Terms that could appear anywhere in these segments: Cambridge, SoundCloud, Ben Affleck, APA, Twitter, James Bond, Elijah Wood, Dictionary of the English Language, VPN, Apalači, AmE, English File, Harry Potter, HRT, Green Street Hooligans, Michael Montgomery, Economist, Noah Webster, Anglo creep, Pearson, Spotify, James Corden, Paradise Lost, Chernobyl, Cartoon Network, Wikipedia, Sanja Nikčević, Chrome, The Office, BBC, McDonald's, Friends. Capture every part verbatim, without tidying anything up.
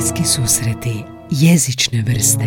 Bliski susreti jezične vrste.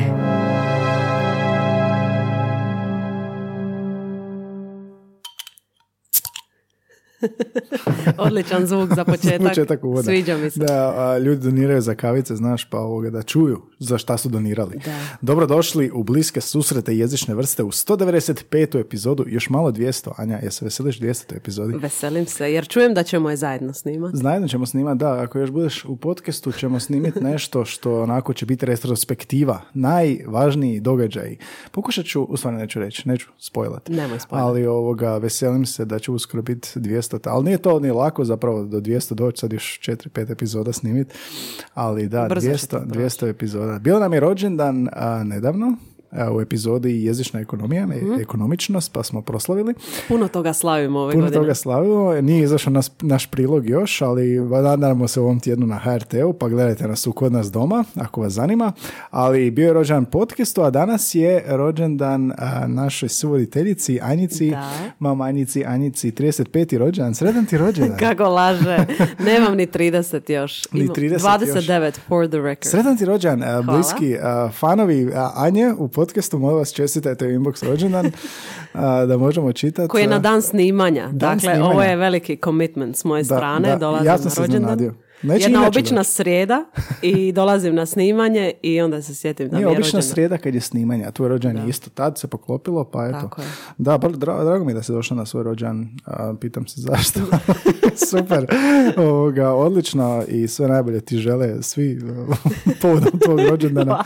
Odličan zvuk za početak. Početak uvoda. Sviđa mi se. Da, a, ljudi doniraju za kavice, znaš, pa ovoga da čuju za šta su donirali. Da. Dobrodošli u Bliske susrete jezične vrste u sto devedeset petu epizodu, još malo dvjesto. Anja, jesi se veseliš dvjesetoj epizodi? Veselim se, jer čujem da ćemo je zajedno snimati. Zajedno ćemo snimati, da. Ako još budeš u podcastu, ćemo snimiti nešto što onako će biti retrospektiva. Najvažniji događaj. Pokušat ću, u stvari neću reći, neću spoilati. Nemoj spoilati. Ali ovoga, veselim se da će uskoro biti dvjesto. Ali nije to ni lako zapravo do dvjesto doći, sad još četiri pet epizoda snimiti, ali da, dvjesto, dvjesto epizoda. Bio nam je rođendan a, nedavno, a, u epizodi Jezična ekonomija, mm-hmm. ekonomičnost, pa smo proslavili. Puno toga slavimo ove Puno godine. Puno toga slavimo, nije izašao nas, naš prilog još, ali nadamo se u ovom tjednu na ha er te u, pa gledajte nas u Kod nas doma, ako vas zanima. Ali bio je rođendan podcastu, a danas je rođendan a, našoj suvoditeljici, Anjici, da. mama Anjici, Anjici, trideset peti rođendan, sretan ti rođendan. Kako laže, nemam ni trideset još, ni trideset dvadeset devet još. For the record. Sretan ti rođendan, bliski a, fanovi a, Anje u podcastu, molim vas čestitajte u inbox rođendan a, da možemo čitati. Koji je na dan snimanja. Dan dakle, snimanja. Ovo je veliki commitment s moje da, strane. Da, dolazim ja sam na rođendan. Jedna obična doći. Srijeda i dolazim na snimanje i onda se sjetim da nije, mi je rođendan. Nije obična srijeda kad je snimanje, a tvoj rođendan je isto tad se poklopilo, pa eto. Tako je. Da, pa, dra- drago mi je da se došla na svoj rođendan. Pitam se zašto. Super. Ovoga, odlično i sve najbolje ti žele svi povodom tvojeg rođendana.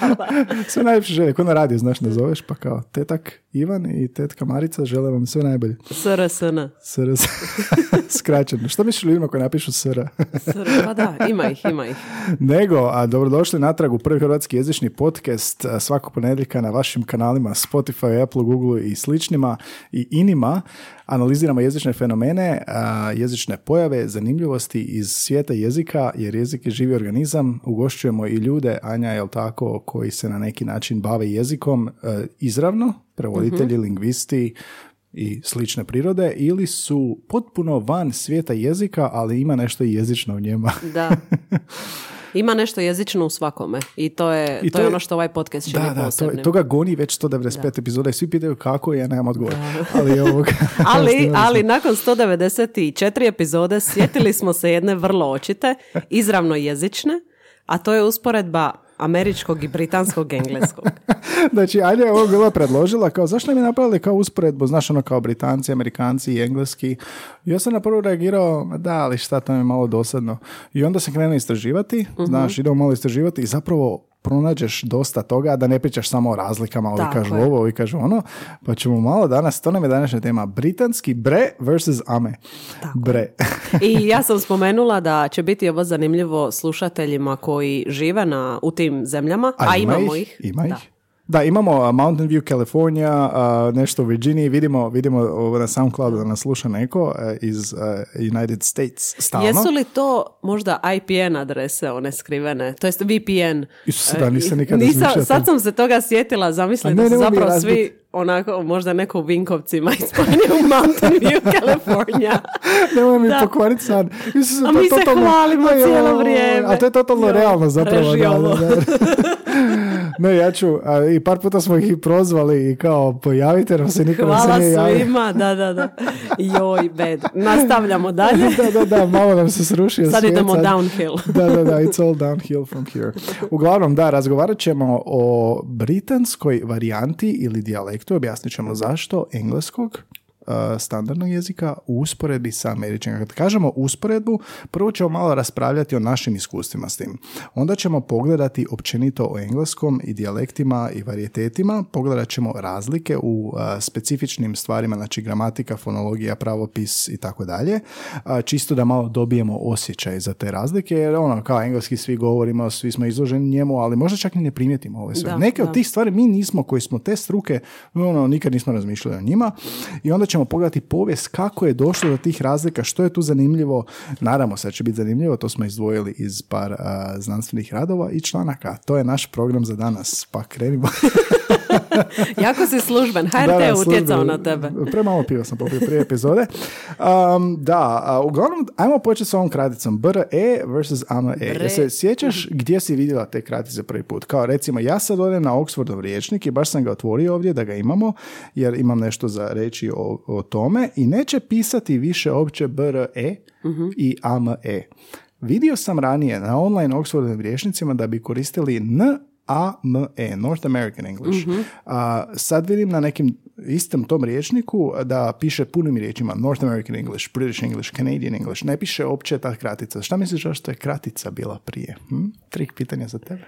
Sve najbolje žele. Ko na radiju, znaš, ne zoveš, pa kao tetak Ivan i tetka Marica žele vam sve najbolje. es er es en. es er es en. Skraćeno. Što misliš ljudima koji napišu es er? es er, pa da, ima ih, ima ih. Nego, a dobrodošli natrag u prvi hrvatski jezični podcast svakog ponedjeljka na vašim kanalima Spotify, Apple, Google i sličnima i inima. Analiziramo jezične fenomene, jezične pojave, zanimljivosti iz svijeta jezika, jer jezik je živi organizam. Ugošćujemo i ljude, Anja, jel tako, koji se na neki način bave jezikom izravno, prevoditelji, mm-hmm. lingvisti i slične prirode, ili su potpuno van svijeta jezika, ali ima nešto i jezično u njima. Da. Ima nešto jezično u svakome i to je, I to to je ono što ovaj podcast čini posebnim. Da, da, to ga goni već sto devedeset pet da. epizoda i svi pitaju kako i ja nemam odgovor. Ali, ovoga, ali, ali nakon sto devedeset četiri epizode sjetili smo se jedne vrlo očite, izravno jezične, a to je usporedba američkog i britanskog engleskog. Znači, Anja je ovo bila predložila kao zašto mi napravili kao usporedbu, znaš ono kao Britanci, Amerikanci i engleski. Ja sam na prvo reagirao, da, ali šta, to mi je malo dosadno. I onda sam krenuo istraživati, mm-hmm. znaš, idemo malo istraživati i zapravo pronađeš dosta toga, da ne pričaš samo o razlikama, ovi kažu ovo, ovi kažu ono, pa ćemo malo danas, to nam je današnja tema, britanski BrE versus AME. Tako. BrE. I ja sam spomenula da će biti ovo zanimljivo slušateljima koji žive na, u tim zemljama, a, a ima imamo ih. ih. Ima da. ih. Da, imamo Mountain View, California, nešto u Virginiji, vidimo, vidimo na SoundCloudu da nas sluša neko iz United States stalno. Jesu li to možda i pe en adrese, one skrivene, to jest ve pe en? Isuse, da, nisam nikada nisam, sad sam se toga sjetila, zamislila da su zapravo svi... Onako, možda neko u Vinkovcima ispanje u Mountain View, Kalifornija. Nemoj mi pokvariti sad. Mislim, a to mi se totalno, hvalimo aj, cijelo vrijeme. A to je totalno jo, realno zapravo. Režiovo. Ne, ja ću, a, i par puta smo ih i prozvali i kao pojavite nam se, nikom se nije javio. Hvala svima, da, da, da. Joj, bed. Nastavljamo dalje. Da, da, da, malo nam se srušio. Sad svijet, idemo sad. Downhill. Da, da, da, it's all downhill from here. Uglavnom, da, razgovarat ćemo o britanskoj varijanti ili dijalektu. To objasnit ćemo zašto engleskog uh, standardnog jezika u usporedbi sa američkim. Kad kažemo usporedbu, prvo ćemo malo raspravljati o našim iskustvima s tim. Onda ćemo pogledati općenito o engleskom i dijalektima i varijetetima. Pogledat ćemo razlike u uh, specifičnim stvarima, znači gramatika, fonologija, pravopis i tako dalje. Čisto da malo dobijemo osjećaj za te razlike, jer ono kao engleski svi govorimo, svi smo izloženi njemu, ali možda čak i ne primijetimo ove sve. Da, Neke da. od tih stvari mi nismo, koji smo te struke, ono, nikad nismo razmišljali o njima. I onda ćemo pogledati povijest kako je došlo do tih razlika, što je tu zanimljivo. Naravno, sad će biti zanimljivo, to smo izdvojili iz par uh, znanstvenih radova i članaka. To je naš program za danas, pa krenimo. Jako si služben. ha er te je utjecao na tebe. Premalo piva sam popio prije epizode. Um, da, uh, uglavnom, ajmo početi s ovom kraticom. BrE versus AmE. Jer se sjećaš gdje si vidjela te kratice prvi put? Kao recimo, ja sad odem na Oxfordov riječnik i baš sam ga otvorio ovdje da ga imamo, jer imam nešto za reći o, o tome. I neće pisati više opće BrE uh-huh. i AmE. Vidio sam ranije na online Oxfordovim rječnicima da bi koristili N A M E, North American English. Mm-hmm. A, sad vidim na nekim istom tom rječniku da piše punim riječima North American English, British English, Canadian English. Ne piše opće ta kratica. Šta misliš zašto je kratica bila prije? Hm? Trik pitanja za tebe.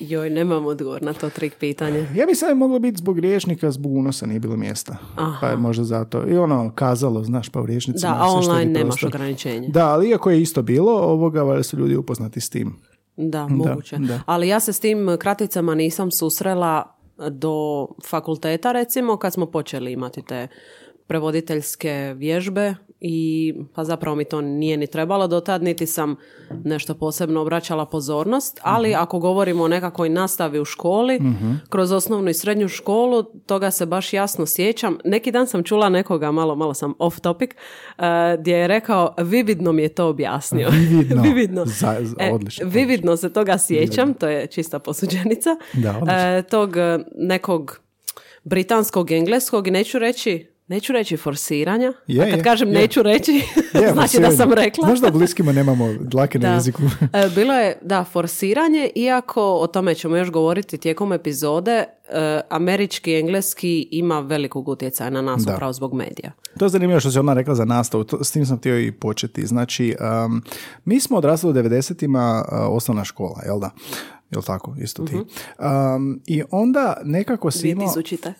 Joj, nemam odgovor na to trik pitanje. Ja bi sad moglo biti zbog riječnika, zbog unosa nije bilo mjesta. Aha. Pa je možda zato. I ono, kazalo, znaš, pa u riječnicima. Da, a online nemaš ograničenje. Da, ali iako je isto bilo, ovoga, valjda su ljudi upoznati s tim. Da, moguće. Da, da. Ali ja se s tim kraticama nisam susrela do fakulteta, recimo, kad smo počeli imati te prevoditeljske vježbe i pa zapravo mi to nije ni trebalo do tad, niti sam nešto posebno obraćala pozornost, ali uh-huh. ako govorimo o nekakvoj nastavi u školi, uh-huh. kroz osnovnu i srednju školu, toga se baš jasno sjećam. Neki dan sam čula nekoga, malo, malo sam off topic, uh, gdje je rekao, vividno mi je to objasnio. Vividno. vividno. Za, za, odlično, e, vividno se toga sjećam, to je čista posuđenica, da, uh, tog nekog britanskog engleskog i neću reći Neću reći forsiranja, yeah, a kad yeah, kažem yeah. neću reći, yeah, znači da sam rekla. Znaš da bliskima nemamo dlake na jeziku. Bilo je, da, forsiranje, iako o tome ćemo još govoriti tijekom epizode, američki engleski ima velikog utjecaja na nas da. upravo zbog medija. To je zanimljivo što si ona rekla za nastavu, to, s tim sam htio i početi. Znači, um, mi smo odrasli u devedesetima uh, osnovna škola, jel da? Jel tako, isto ti. Uh-huh. Um, I onda nekako si imao...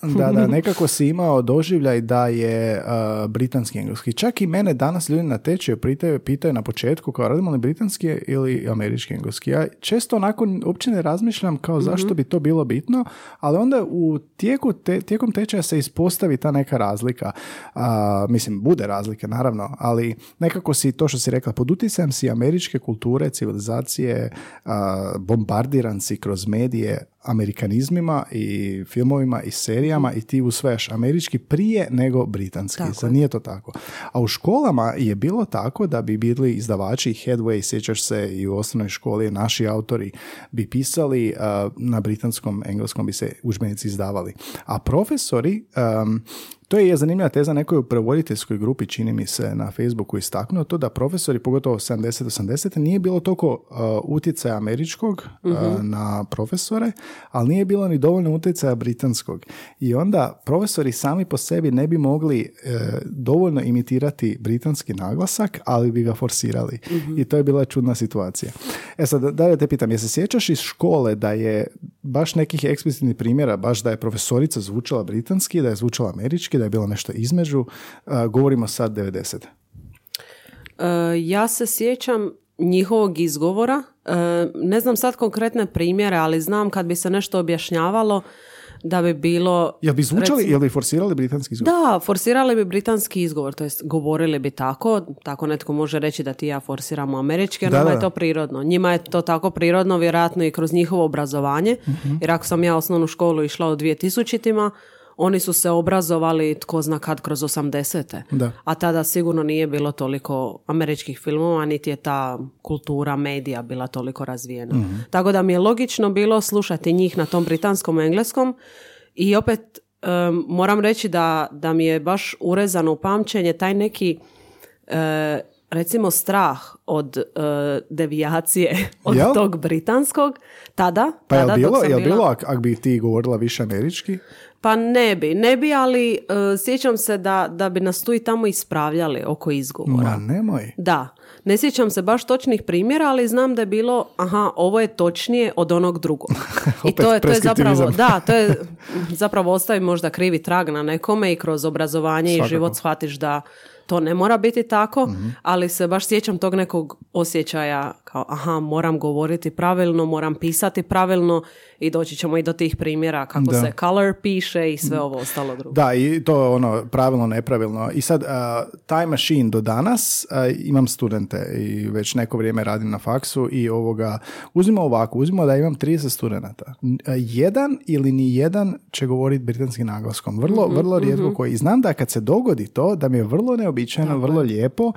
da, da, nekako si imao doživljaj da je uh, britanski engleski. Čak i mene danas ljudi na tečaju pitaju, pitaju na početku kao radimo li britanski ili američki engleski. Ja često onako uopće ne razmišljam kao zašto uh-huh. bi to bilo bitno, ali onda u tijeku te, tijekom tečaja se ispostavi ta neka razlika. Uh, mislim, bude razlika, naravno, ali nekako si to što si rekla, pod utjecajem si američke kulture, civilizacije, uh, bombardi si kroz medije amerikanizmima i filmovima i serijama i ti usvajaš američki prije nego britanski. Tako. Sad nije to tako. A u školama je bilo tako da bi bili izdavači Headway, sjećaš se i u osnovnoj školi naši autori bi pisali uh, na britanskom, engleskom bi se udžbenici izdavali. A profesori... Um, To je zanimljiva teza, nekoj u prevoditeljskoj grupi, čini mi se, na Facebooku istaknuo to da profesori, pogotovo sedamdeset osamdeset, nije bilo toliko uh, utjecaja američkog uh-huh. uh, na profesore, ali nije bilo ni dovoljno utjecaja britanskog. I onda profesori sami po sebi ne bi mogli uh, dovoljno imitirati britanski naglasak, ali bi ga forsirali. Uh-huh. I to je bila čudna situacija. E sad, da te pitam, jesi se sjećaš iz škole da je baš nekih eksplicitnih primjera, baš da je profesorica zvučala britanski, da je zvučala američki, da je bilo nešto između, uh, govorimo sad devedeset. Uh, ja se sjećam njihovog izgovora, uh, ne znam sad konkretne primjere, ali znam kad bi se nešto objašnjavalo da bi bilo... Jel bi zvučali, recimo, jel bi forsirali britanski izgovor? Da, forsirali bi britanski izgovor, to jest govorili bi tako, tako netko može reći da ti ja forsiramo američki, jer da, nama da. je to prirodno. Njima je to tako prirodno, vjerojatno i kroz njihovo obrazovanje, uh-huh. jer ako sam ja osnovnu školu išla u dvije tisućitima, oni su se obrazovali tko zna kad kroz osamdesete. Da. A tada sigurno nije bilo toliko američkih filmova, niti je ta kultura medija bila toliko razvijena. Mm-hmm. Tako da mi je logično bilo slušati njih na tom britanskom engleskom i opet um, moram reći da, da mi je baš urezano u pamćenje taj neki... Uh, recimo strah od uh, devijacije od jel? tog britanskog, tada... Pa tada, je li bilo, je li bila... bilo ako ak bi ti govorila više američki? Pa ne bi, ne bi, ali uh, sjećam se da, da bi nas tu i tamo ispravljali oko izgovora. Ma nemoj. Da, ne sjećam se baš točnih primjera, ali znam da je bilo, aha, ovo je točnije od onog drugog. I to je, to je zapravo, da, to je zapravo ostavi možda krivi trag na nekome i kroz obrazovanje Svakako. i život shvatiš da to ne mora biti tako, mm-hmm. ali se baš sjećam tog nekog osjećaja kao aha, moram govoriti pravilno, moram pisati pravilno i doći ćemo i do tih primjera kako da. se color piše i sve ovo ostalo drugo. Da, i to je ono pravilno, nepravilno. I sad, uh, Time Machine do danas, uh, imam studente i već neko vrijeme radim na faksu i ovoga, uzmimo ovako, uzmimo da imam trideset studenata. Jedan ili ni jedan će govoriti britanskim naglaskom. Vrlo, mm-hmm. vrlo rijetko koji. I znam da kad se dogodi to, da mi je vrlo neobičajno, okay. vrlo lijepo uh,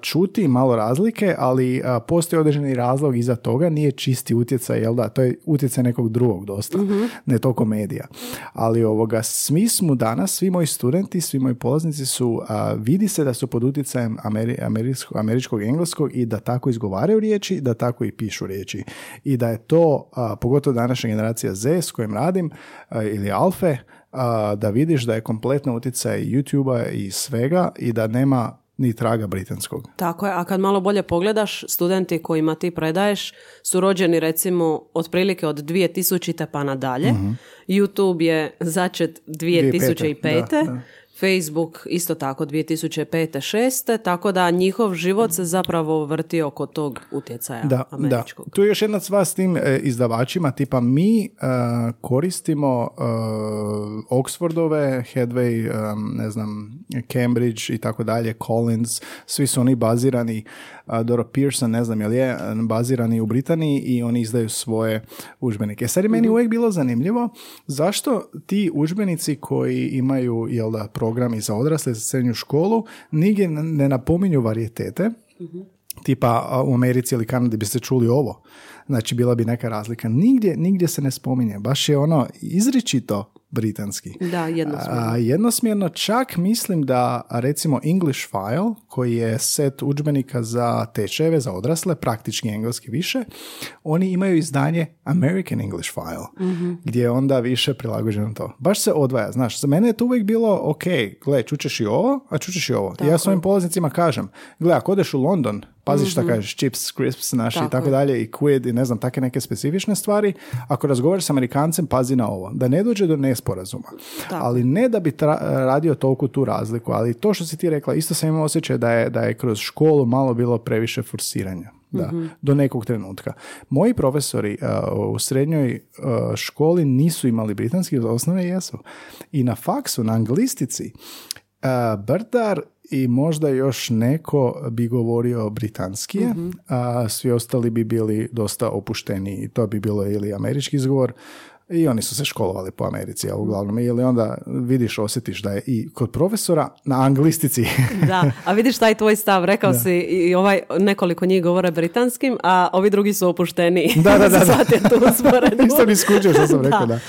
čuti malo razlike, ali uh, postoji određeni razlog iza toga, nije čisti utjecaj, jel da, to je utjecaj nekog drugog dosta, mm-hmm. ne toliko medija. Ali ovoga, svi smo danas, svi moji studenti, svi moji polaznici su, a, vidi se da su pod utjecajem Ameri- američkog, američkog engleskog i da tako izgovaraju riječi, da tako i pišu riječi. I da je to, a, pogotovo današnja generacija Z s kojim radim, a, ili alfe, a, da vidiš da je kompletno utjecaj YouTube-a i svega i da nema ni traga britanskog. Tako je, a kad malo bolje pogledaš, studenti kojima ti predaješ su rođeni recimo otprilike od dvije tisućite pa nadalje. Mm-hmm. YouTube je začet dvije tisuće pete. dvije tisuće pete. Da, da. Facebook isto tako dvije tisuće pete šeste tako da njihov život se zapravo vrti oko tog utjecaja da, američkog. Da. Tu je još jedna stvar s tim e, izdavačima, tipa mi e, koristimo e, Oxfordove, Headway, e, ne znam, Cambridge i tako dalje, Collins, svi su oni bazirani, e, Doro Pearson, ne znam je li je, bazirani u Britaniji i oni izdaju svoje udžbenike. Sad je meni uvijek bilo zanimljivo zašto ti udžbenici koji imaju, jel da, programi za odrasle, za srednju školu, nigdje ne napominju varijetete, mm-hmm. tipa u Americi ili Kanadi bi se čuli ovo. Znači, bila bi neka razlika. Nigdje, nigdje se ne spominje. Baš je ono izričito britanski. Da, jednosmjerno. A, jednosmjerno čak mislim da, recimo, English File, koji je set udžbenika za tečajeve, za odrasle, praktički engleski više, oni imaju izdanje American English File, mm-hmm. gdje je onda više prilagođeno to. Baš se odvaja, znaš. Za mene je to uvijek bilo, ok, gle, čučeš i ovo, a čučeš i ovo. Tako. Ja svojim polaznicima kažem, gle, ako odeš u London, pazi mm-hmm. šta kažeš, chips, crisps, naši i tako dalje, i quid, i ne znam, take neke specifične stvari. Ako razgovaraš s Amerikancem, pazi na ovo. Da ne dođe do nesporazuma. Tako. Ali ne da bi tra- radio toliko tu razliku. Ali to što si ti rekla, isto sam imao osjećaj da je, da je kroz školu malo bilo previše forsiranja. Da, mm-hmm. do nekog trenutka. Moji profesori uh, u srednjoj uh, školi nisu imali britanski, za osnovne jesu. I na faksu, na anglistici, uh, Brdar i možda još neko bi govorio britanskije, mm-hmm. a svi ostali bi bili dosta opušteni i to bi bilo ili američki izgovor i oni su se školovali po Americi, ali uglavnom ili onda vidiš, osjetiš da je i kod profesora na anglistici. Da, a vidiš taj tvoj stav, rekao da. si i ovaj nekoliko njih govore britanskim, a ovi drugi su opušteniji. Da, da, da. da. Isto mi skuđio što sam rekao, da. da.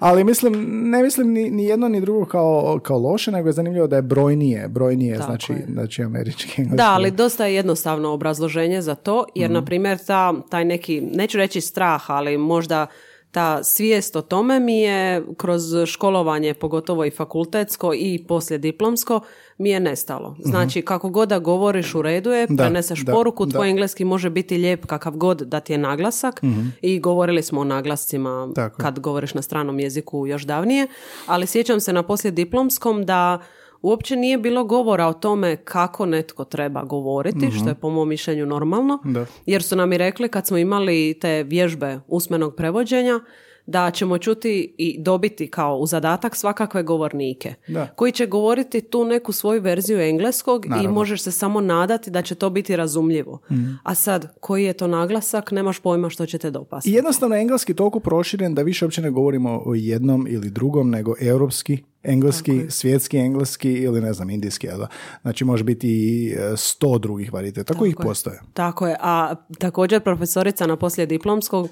Ali mislim, ne mislim ni, ni jedno ni drugo kao, kao loše, nego je zanimljivo da je brojnije, brojnije znači, je. znači američki. Da, ali dosta je jednostavno obrazloženje za to, jer mm-hmm. na primjer ta, taj neki, neću reći strah, ali možda ta svijest o tome mi je kroz školovanje, pogotovo i fakultetsko i poslije diplomsko, mi je nestalo. Znači, kako god da govoriš u redu je, preneseš da, poruku, da, tvoj da. engleski može biti lijep kakav god da ti je naglasak, mm-hmm. i govorili smo o naglascima tako. kad govoriš na stranom jeziku još davnije, ali sjećam se na poslije diplomskom da uopće nije bilo govora o tome kako netko treba govoriti, mm-hmm. što je po mom mišljenju normalno, da. jer su nam i rekli kad smo imali te vježbe usmenog prevođenja da ćemo čuti i dobiti kao u zadatak svakakve govornike da. koji će govoriti tu neku svoju verziju engleskog. Naravno. I možeš se samo nadati da će to biti razumljivo. Mm. A sad, koji je to naglasak, nemaš pojma što će te dopasti. I jednostavno engleski je toliko proširen da više uopće ne govorimo o jednom ili drugom, nego europski engleski, svjetski engleski ili ne znam, indijski. Jel da? Znači može biti i sto drugih varijeta. Tako, Tako ih je. postoje. Tako je. A također profesorica na poslije diplomskog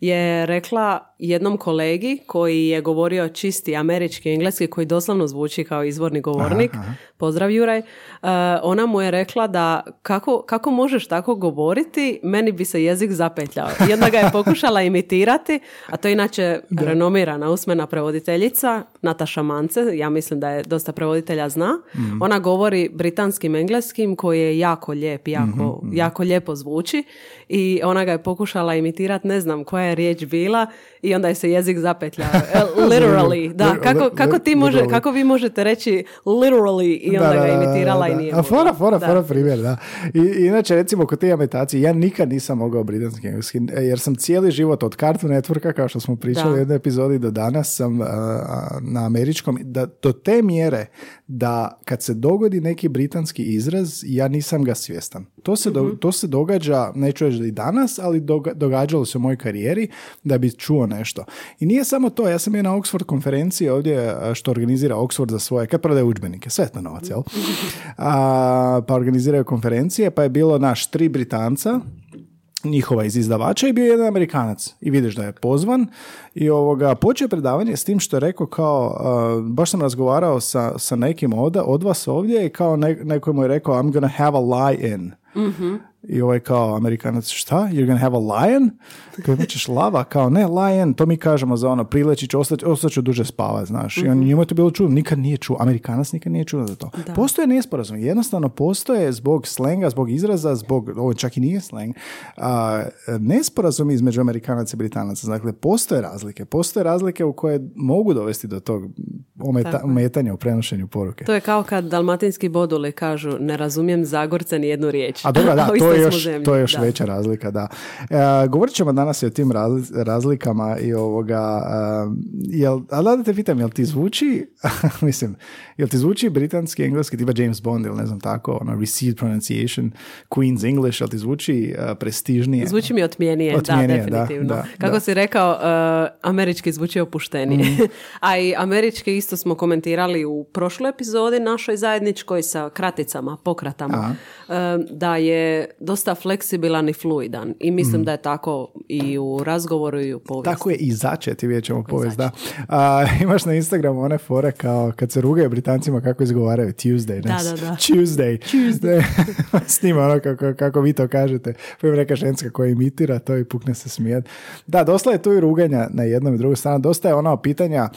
je rekla jednom kolegi koji je govorio čisti američki engleski, koji doslovno zvuči kao izvorni govornik. Aha, aha. Pozdrav Juraj. Uh, ona mu je rekla da kako, kako možeš tako govoriti, meni bi se jezik zapetljao. Jedna ga je pokušala imitirati, a to je inače da. renomirana usmena prevoditeljica Natasha Mance. Ja mislim da je dosta prevoditelja zna. Mm-hmm. Ona govori britanskim engleskim koji je jako lijep, jako, mm-hmm. jako lijepo zvuči i ona ga je pokušala imitirati, ne znam koja je riječ bila i onda je se jezik zapetljao. Literally. Da, kako, kako, ti može, kako vi možete reći literally i onda da, ga imitirala da, da, da. i nije mogla. Fora, fora, da. fora primjer, da. I, inače, recimo, kod te imitacije, ja nikad nisam mogao britanski engleski, jer sam cijeli život od Cartoon Networka, kao što smo pričali u jednoj epizodi, do danas sam uh, na američkom, da, do te mjere da kad se dogodi neki britanski izraz, ja nisam ga svjestan. To se, mm-hmm. do, to se događa, neću reći i danas, ali doga, događalo se u mojoj karijeri da bi čuo nešto. I nije samo to, ja sam je na Oxford konferenciji ovdje, što organizira Oxford za svoje, kad prodaju udžbenike, sve na novac, jel? A, pa organiziraju konferencije, pa je bilo naš tri Britanca, njihova iz izdavača, i bio jedan Amerikanac. I vidiš da je pozvan i ovoga, počeo predavanje s tim što je rekao kao, uh, baš sam razgovarao sa, sa nekim od, od vas ovdje i kao ne, neko mu je rekao I'm gonna have a lie in. Mm-hmm. I ovaj kao Amerikanac, šta? You're gonna have a lion? Kako ćeš lava? Kao, ne, lion, to mi kažemo za ono, prileći ću, ostati, ostaću duže spavati, znaš. Mm-hmm. I on, njemu je to bilo čudno, nikad nije čuo, Amerikanac nikad nije čuo za to. Da. Postoje nesporazum, jednostavno postoje zbog slenga, zbog izraza, zbog, ovo čak i nije sleng, a, nesporazum između Amerikanaca i Britanaca. Dakle, postoje razlike, postoje razlike u koje mogu dovesti do tog ometa, ometanja u prenošenju poruke. To je kao kad dalmatinski boduli kažu, ne razumijem Zagorca ni jednu riječ. A dobro, da, to je još, to je još da. veća razlika, da. E, govorit ćemo danas i o tim razli- razlikama i ovoga, um, jel, ali da te pitam, jel ti zvuči, mislim, jel ti zvuči britanski, engleski, tipa James Bond ili ne znam tako, ono, received pronunciation, Queen's English, jel ti zvuči uh, prestižnije? Zvuči mi otmjenije, otmjenije da, definitivno. Da, da, Kako da. si rekao, uh, američki zvuči opuštenije. Mm-hmm. A i američki isto smo komentirali u prošloj epizodi našoj zajedničkoj sa kraticama, pokratama, uh, da je dosta fleksibilan i fluidan i mislim mm. da je tako i u razgovoru i u povijesti. Tako je i začeti, vidjet ćemo povijest, da. A, imaš na Instagramu one fore kao kad se rugaju Britancima kako izgovaraju Tuesday, ne? Da, da, da. Tuesday. Tuesday. S njima ono kako, kako vi to kažete. Pa im reka ženska koja imitira to i pukne se smijet. Da, dosta je tu i ruganja na jednom i drugom stranu. Dosta je ono pitanja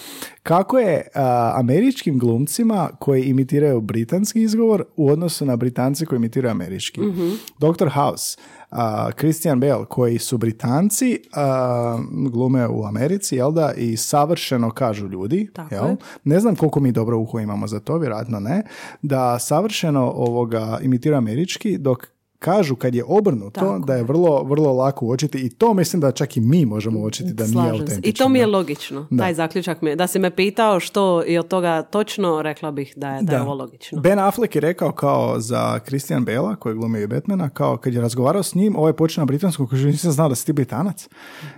kako je a, američkim glumcima koji imitiraju britanski izgovor u odnosu na Britanci koji imitiraju američki. Mm-hmm. Doctor House, uh, Christian Bale, koji su Britanci, uh, glume u Americi, jel da, i savršeno kažu ljudi, jel? Ne znam koliko mi dobro uho imamo za to, vjerojatno ne, da savršeno ovoga imitira američki, dok kažu kad je obrnuto, tako, da je vrlo, vrlo lako uočiti i to mislim da čak i mi možemo uočiti da nije autentično. I to mi je logično, da. taj zaključak mi je. Da si me pitao što i od toga točno, rekla bih da je, da da. je ovo logično. Ben Affleck je rekao kao za Christian Bale-a, koji glumio i Batmana, kao kad je razgovarao s njim, ovaj počeo na britanskom, kaže nisam znao da si ti Britanac,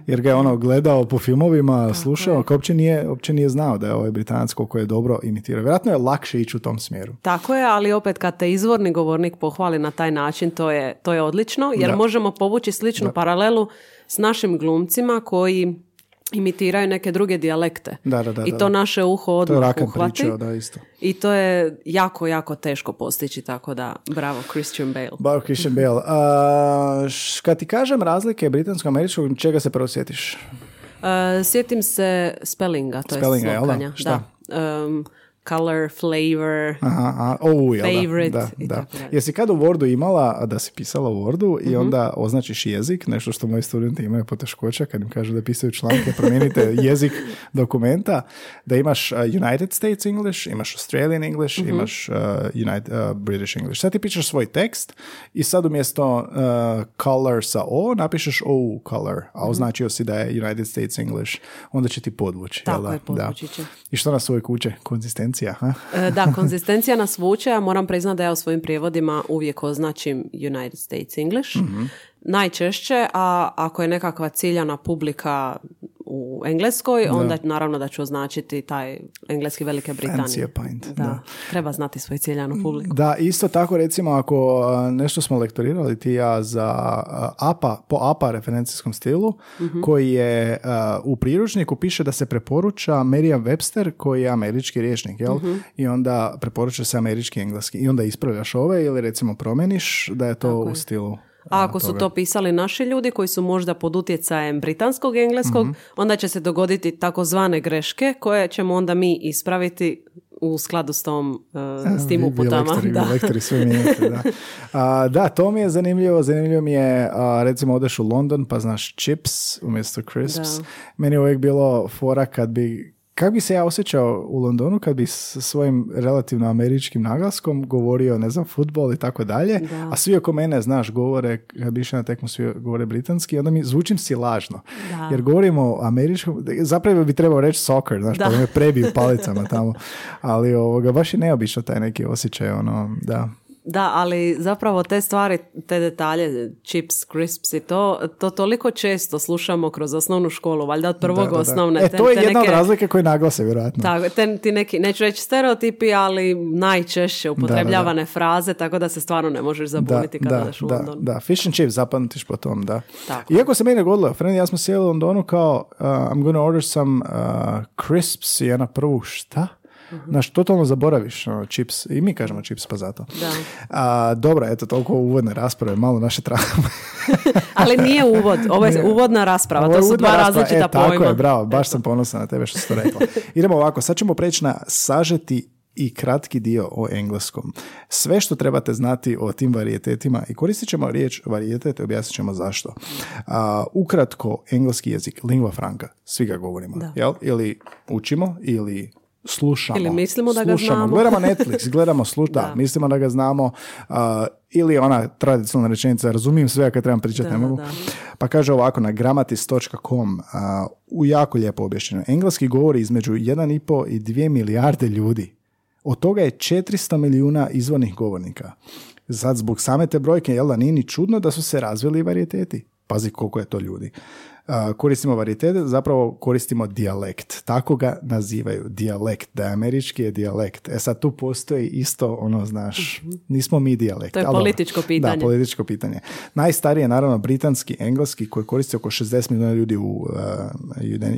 jer ga je ono gledao po filmovima, tako slušao, je. kao uopće nije, uopće nije znao da je ovaj Britanac koliko je dobro imitirao. Vjerojatno je lakše ići u tom smjeru. Tako je, ali opet kad te izvorni govornik pohvali na taj način, to je, to je odlično, jer da. možemo povući sličnu da. paralelu s našim glumcima koji imitiraju neke druge dijalekte. Da, da, da, I to da. naše uho odmah uhvati. Pričao, da, isto. I to je jako, jako teško postići, tako da bravo Christian Bale. Bravo Christian Bale. Uh, š, kad ti kažem razlike britansko-američkog, čega se prvo sjetiš? Uh, sjetim se spellinga, to spellinga, je slokanja. Šta? Da. Um, color, flavor, aha, aha. Oh, favorite da, da, i da. tako dalje. Jesi kad u Wordu imala, da si pisala u Wordu i mm-hmm. onda označiš jezik, nešto što moji studenti imaju poteškoća kad im kažu da pisaju članke, promijenite jezik dokumenta, da imaš United States English, imaš Australian English, mm-hmm. imaš uh, United, uh, British English. Sad ti pišeš svoj tekst i sad umjesto uh, color sa O napišeš O color, a označio si da je United States English, onda će ti podvući. Tako jel, je, podvući će. Da. I što nas uvijek uče? Konzistencija. Da, konzistencija nas vuče, a moram priznati da ja u svojim prijevodima uvijek označim United States English. Mm-hmm. Najčešće, a ako je nekakva ciljana publika u Engleskoj, da. onda naravno da ću označiti taj engleski Velike Britanije. Da, da. Treba znati svoju ciljanu publiku. Da, isto tako recimo ako nešto smo lektorirali ti ja za A P A, po A P A referencijskom stilu, mm-hmm. koji je uh, u priručniku piše da se preporuča Merriam Webster koji je američki rječnik, jel? Mm-hmm. I onda preporuča se američki engleski i onda ispravljaš ove ili recimo promeniš da je to tako u je. stilu. A ako toga. su to pisali naši ljudi koji su možda pod utjecajem britanskog engleskog, mm-hmm. onda će se dogoditi takozvane greške koje ćemo onda mi ispraviti u skladu s, tom, uh, s tim uputama. Vi, vi lektori, da. Vi lektori sve mijenjate, da. A, da, to mi je zanimljivo. Zanimljivo mi je, a, recimo, odeš u London pa znaš chips umjesto crisps. Da. Meni je uvijek bilo fora kad bi Kako bi se ja osjećao u Londonu kad bi sa svojim relativno američkim naglaskom govorio, ne znam, fudbal i tako dalje, a svi oko mene, znaš, govore, kad bi išli na tekmu, svi govore britanski, onda mi zvučim si lažno. Da. Jer govorimo američkom, zapravo bi trebao reći soccer, znaš, da. Pa me prebiju palicama tamo, ali ovoga, baš je neobično taj neki osjećaj, ono, da. Da, ali zapravo te stvari, te detalje, chips, crisps i to, to toliko često slušamo kroz osnovnu školu, valjda od prvog da, da, osnovne. Da. E, te, to je te jedna neke, od razlike koje naglase, vjerojatno. Tako, te, ti neki, neću reći stereotipi, ali najčešće upotrebljavane da, da, da. fraze, tako da se stvarno ne možeš zabuniti da, kada daš u da, Londonu. Da, da, fish and chips, zapamtiš po tom, da. Tako. Iako se meni godilo, friend, ja smo sjeli u Londonu kao, uh, I'm gonna order some uh, crisps, i ja na prvu, šta? Znaš, totalno zaboraviš no, chips. I mi kažemo chips, pa zato. Da. A, dobra, eto, toliko uvodne rasprave, malo naše traume. Ali nije uvod, ovo je uvodna rasprava, ovo to su dva rasprava. različita e, pojma. Tako je, bravo, baš eto. Sam ponosan na tebe što si to rekla. Idemo ovako, sad ćemo preći na sažeti i kratki dio o engleskom. Sve što trebate znati o tim varijetetima i koristit ćemo riječ varijetet, objasnit ćemo zašto. Uh, ukratko, engleski jezik, lingua franca, svi ga govorimo. Da. Jel? Ili učimo, ili... Slušamo, ili mislimo da ga slušamo. Znamo. Gledamo Netflix, gledamo slušamo, da, mislimo da ga znamo. Uh, ili ona tradicionalna rečenica, razumijem sve kad trebam pričati, da, ne mogu. Da. Pa kaže ovako na gramatis dot com, uh, u jako lijepo objašnjeno. Engleski govori između jedan i pol i dvije milijarde ljudi. Od toga je četiristo milijuna izvornih govornika. Sad, zbog same te brojke, jel da nije ni čudno da su se razvili varijeteti? Pazi koliko je to ljudi. Uh, koristimo varijetete, zapravo koristimo dijalekt. Tako ga nazivaju, dijalekt. Da je američki je dijalekt. E sad tu postoji isto, ono, znaš, nismo mi dijalekt. To je ali političko dobro. pitanje. Da, političko pitanje. Najstariji je naravno britanski, engleski, koji koristi oko šezdeset milijuna ljudi u uh,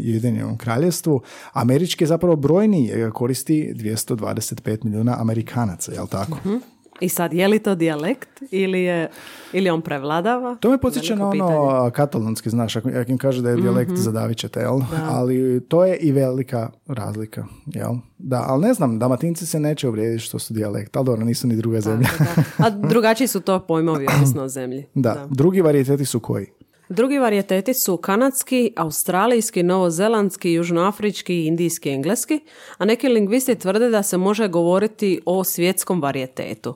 Ujedinjenom kraljevstvu. Američki je zapravo brojni, jer koristi dvjesto dvadeset pet milijuna Amerikanaca, jel tako? Uh-huh. I sad, je li to dijalekt ili je ili on prevladava? To me podsjeća na ono katalonski, znaš, ako im kaže da je dijalekt, mm-hmm. zadavit ćete, jel? Da. Ali to je i velika razlika, jel? Da, ali ne znam, Dalmatinci se neće uvrijediti što su dijalekt, ali dobro, nisu ni druga zemlja. Da, da. A drugačiji su to pojmovi, odnosno o zemlji. Da. da, drugi varijeteti su koji? Drugi varijeteti su kanadski, australijski, novozelandski, južnoafrički i indijski engleski, a neki lingvisti tvrde da se može govoriti o svjetskom varijetetu.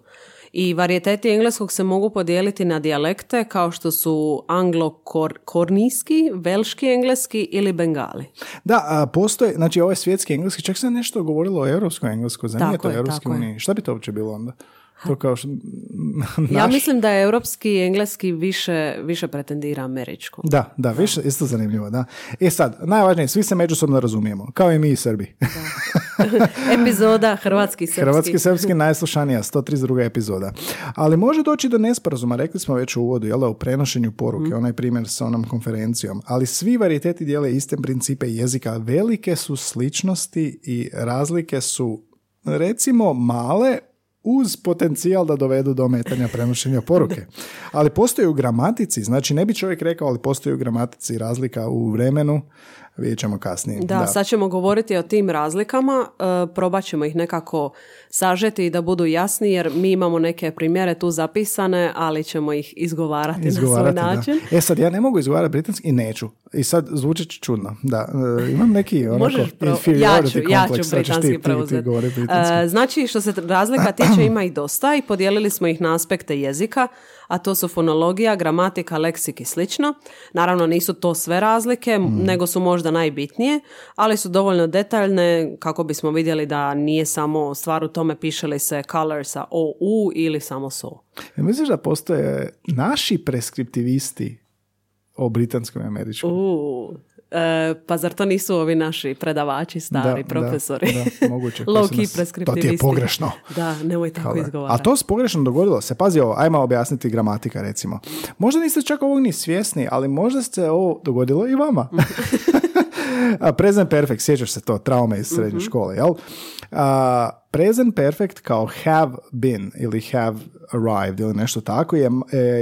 I varijeteti engleskog se mogu podijeliti na dijalekte kao što su anglo-kornijski, velški engleski ili bengali. Da, postoje, znači ovo je svjetski engleski, čak se nešto govorilo o europskom engleskom, za nije to Europske unije. Šta bi to uopće bilo onda? To kao što, naš... Ja mislim da je europski engleski više, više pretendira američku. Da, da, više, isto zanimljivo, da. E sad, najvažnije, svi se međusobno razumijemo, kao i mi i Srbi. Epizoda Hrvatski srpski. Hrvatski srpski najslušanija, sto trideset druga epizoda. Ali može doći do nesporazuma, rekli smo već u uvodu, jel da, u prenošenju poruke, mm. onaj primjer sa onom konferencijom, ali svi varijeteti dijele iste principe jezika, velike su sličnosti i razlike su, recimo, male, uz potencijal da dovedu do ometanja prenošenja poruke. Ali postoji u gramatici, znači ne bi čovjek rekao, ali postoji u gramatici razlika u vremenu, vidjet ćemo kasnije. Da, da, sad ćemo govoriti o tim razlikama, e, probat ćemo ih nekako sažeti i da budu jasni, jer mi imamo neke primjere tu zapisane, ali ćemo ih izgovarati, izgovarati na svoj način. Da. E sad, ja ne mogu izgovarati britanski i neću. I sad zvuči čudno. Da, e, imam neki onako inferiority kompleks. Ja ću, ja ću britanski preuzeti. E, znači, što se razlika tiče, ima i dosta i podijelili smo ih na aspekte jezika, a to su fonologija, gramatika, leksik i slično. Naravno, nisu to sve razlike, mm. nego su možda najbitnije, ali su dovoljno detaljne kako bismo vidjeli da nije samo stvar u tome piše li se color sa O-U ili samo S O. Ja, misliš da postoje naši preskriptivisti o britanskom i američkom? Uuu. E, pa zar to nisu ovi naši predavači, stari da, profesori? Da, da, moguće. Low-key preskriptivisti. To ti je pogrešno. Da, nemoj tako Hvala. izgovarati. A to se pogrešno dogodilo. Se pazi ovo, ajmo objasniti gramatika, recimo. Možda niste čak ovog ni svjesni, ali možda se ovo dogodilo i vama. A, present perfect, sjećaš se to, traume iz srednje mm-hmm. škole, jel? A, present perfect kao have been ili have arrived ili nešto tako je,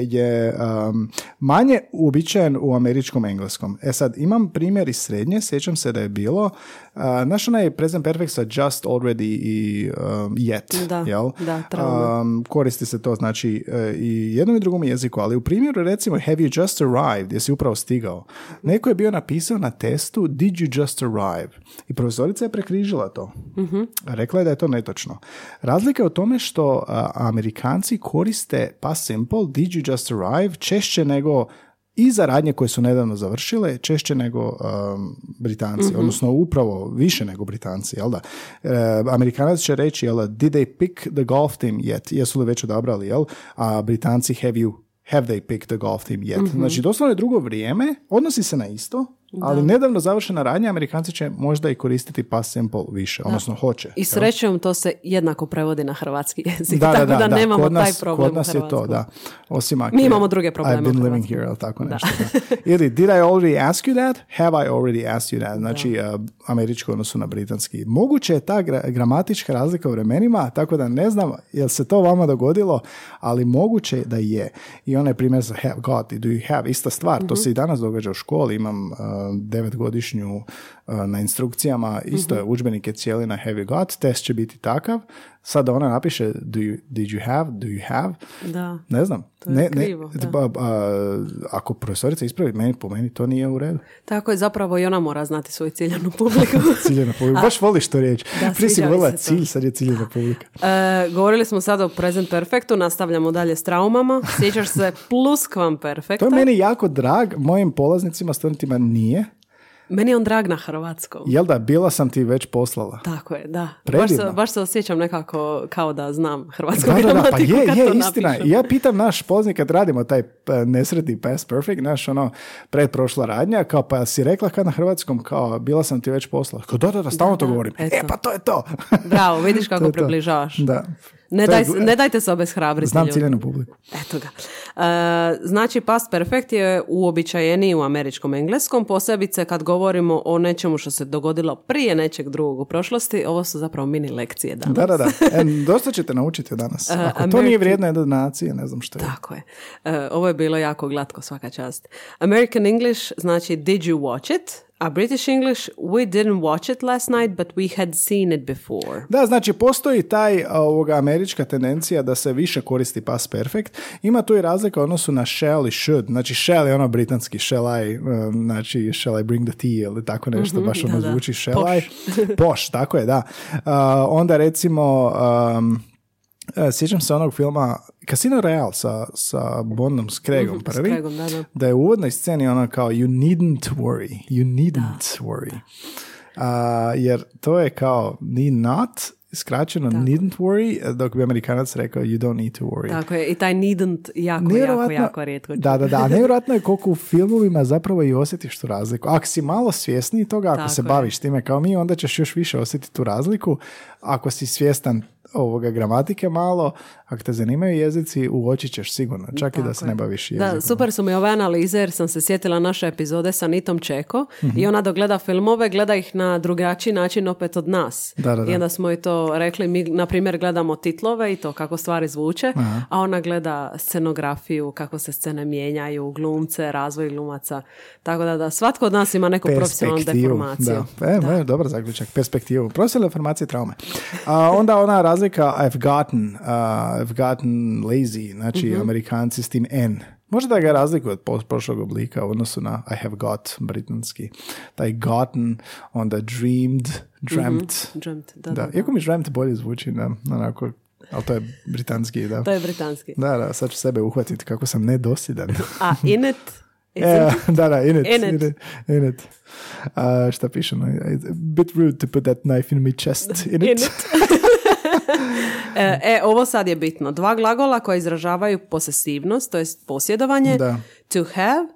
je um, manje uobičajen u američkom engleskom. E sad, imam primjer iz srednje, sjećam se da je bilo, uh, naš onaj present perfect sa just, already i um, yet. Da, jel? Da, trauma. Um, koristi se to, znači, uh, i jednom i drugom jeziku, ali u primjeru recimo have you just arrived, jesi upravo stigao. Neko je bio napisao na testu did you just arrive? I profesorica je prekrižila to. Mm-hmm. Rekla je da je to netočno. Razlika je u tome što uh, Amerikanci koriste past simple, did you just arrive, češće nego i za radnje koje su nedavno završile, češće nego um, Britanci, mm-hmm. odnosno upravo više nego Britanci, jel da? E, Amerikanac će reći, jel da, did they pick the golf team yet? Jesu li već odabrali, jel? A Britanci have you, have they picked the golf team yet? Mm-hmm. Znači, doslovno je drugo vrijeme, odnosi se na isto, da. Ali nedavno završena radnja, Amerikanci će možda i koristiti past simple više, da. Odnosno hoće. I srećom to se jednako prevodi na hrvatski jezik, da, tako da, da, da nemamo kod nas, taj problem kod nas u Hrvatskom. Je to, da. Osim ako mi imamo druge probleme. I've been living here, ili tako nešto. Da. Da. Ili did I already ask you that? Have I already asked you that? Znači, uh, američko odnosu na britanski. Moguće je ta gra- gramatička razlika u vremenima, tako da ne znam jel se to vama dogodilo, ali moguće da je. I onaj primjer za have got i do you have, ista stvar, mm-hmm. to se i danas događa u školi, imam uh, devetgodišnju na instrukcijama, isto je udžbenik je cijeli na have you got, test će biti takav, sada ona napiše do you, did you have, do you have, da. Ne znam. To je ne, krivo, ne, da. A, a, ako profesorica ispravi, meni, po meni to nije u redu. Tako je, zapravo i ona mora znati svoju ciljanu publiku. Ciljanu publiku, baš voliš to riječ. Prije si volila cilj, sad je ciljana publika. E, govorili smo sada o present perfectu, nastavljamo dalje s traumama, sjećaš se pluskvamperfekta. To je meni jako drag, mojim polaznicima, studentima nije. Meni je on drag na hrvatskom. Jel da, bila sam ti već poslala. Tako je, da. Baš se, baš se osjećam nekako kao da znam hrvatsku da, gramatiku. Da, da, pa je, kad je, to istina. Napišem. Ja pitam naš poznik kad radimo taj nesretni past perfect, naš ono predprošla radnja, kao pa si rekla kad na hrvatskom, kao bila sam ti već poslala. Kao da, da, da, stalno da, to da, govorim. Eto. E, pa to je to. Bravo, vidiš kako približavaš. Da. Ne, daj, ne dajte se obeshrabriti. Znam ciljenu publiku. Eto ga. E, znači, past perfect je uobičajeniji u američkom engleskom, posebice kad govorimo o nečemu što se dogodilo prije nečeg drugog u prošlosti. Ovo su zapravo mini lekcije danas. Da, da, da. E, dosta ćete naučiti danas. Ako American... to nije vrijedno jedna donacija, ne znam što je. Tako je. E, ovo je bilo jako glatko, svaka čast. American English znači did you watch it? A British English, we didn't watch it last night, but we had seen it before. Da, znači postoji taj ovoga, američka tendencija da se više koristi past perfect. Ima tu i razlika u odnosu na shall i should. Znači shall je ono britanski, shall I, um, znači shall I bring the tea ili tako nešto, mm-hmm, baš ono da, zvuči da. Shall posh. I. Posh, tako je, da. Uh, onda recimo... Um, sjećam se onog filma Casino Royale sa, sa Bondom s Craigom prvi, s Craigom, da, da. Da je u uvodnoj sceni ono kao you needn't worry, you needn't da. Worry. Uh, jer to je kao need not, skraćeno tako. Needn't worry, dok bi Amerikanac rekao you don't need to worry. Tako je, i taj needn't jako, jako, jako rijetko. Da, da, da, nevjerojatno je koliko u filmovima zapravo i osjetiš tu razliku. Ako si malo svjesniji toga, ako tako se je. Baviš time kao mi, onda ćeš još više osjetiti tu razliku. Ako si svjestan ovoga gramatike malo, ako te zanimaju jezici, uočit ćeš sigurno, čak tako i da se je. Ne baviš jezikom. Da, super su mi ove analize, jer sam se sjetila naše epizode sa Nitom Čeko, mm-hmm. i ona dok gleda filmove, gleda ih na drugačiji način opet od nas. Da, da, da. I onda smo i to rekli, mi na primjer gledamo titlove i to kako stvari zvuče, aha. a ona gleda scenografiju, kako se scene mijenjaju, glumce, razvoj glumaca, tako da, da svatko od nas ima neku profesionalnu deformaciju. Da. E, da. Dobar zaključak, perspektivu. Profesionalne deformacije traume. A onda ona razlika I've gotten, uh, I've gotten lazy, znači mm-hmm. Amerikanci s tim N. Možda da ga razlikuju od prošlog oblika u odnosu na I have got, britanski. Taj gotten, onda dreamed, dreamt. Mm-hmm. Dreamt, da, da, da. Iako mi dreamt bolje zvuči, da, onako... Ali to je britanski, da. To je britanski. Da, da, sad ću sebe uhvatiti kako sam nedosljedan. A in it? E, da, da, in it. In it. In it. In it. Uh, šta piše? No? It's a bit rude to put that knife in my chest. In it. In it. e, e, ovo sad je bitno. Dva glagola koja izražavaju posesivnost, to jest posjedovanje, da. To have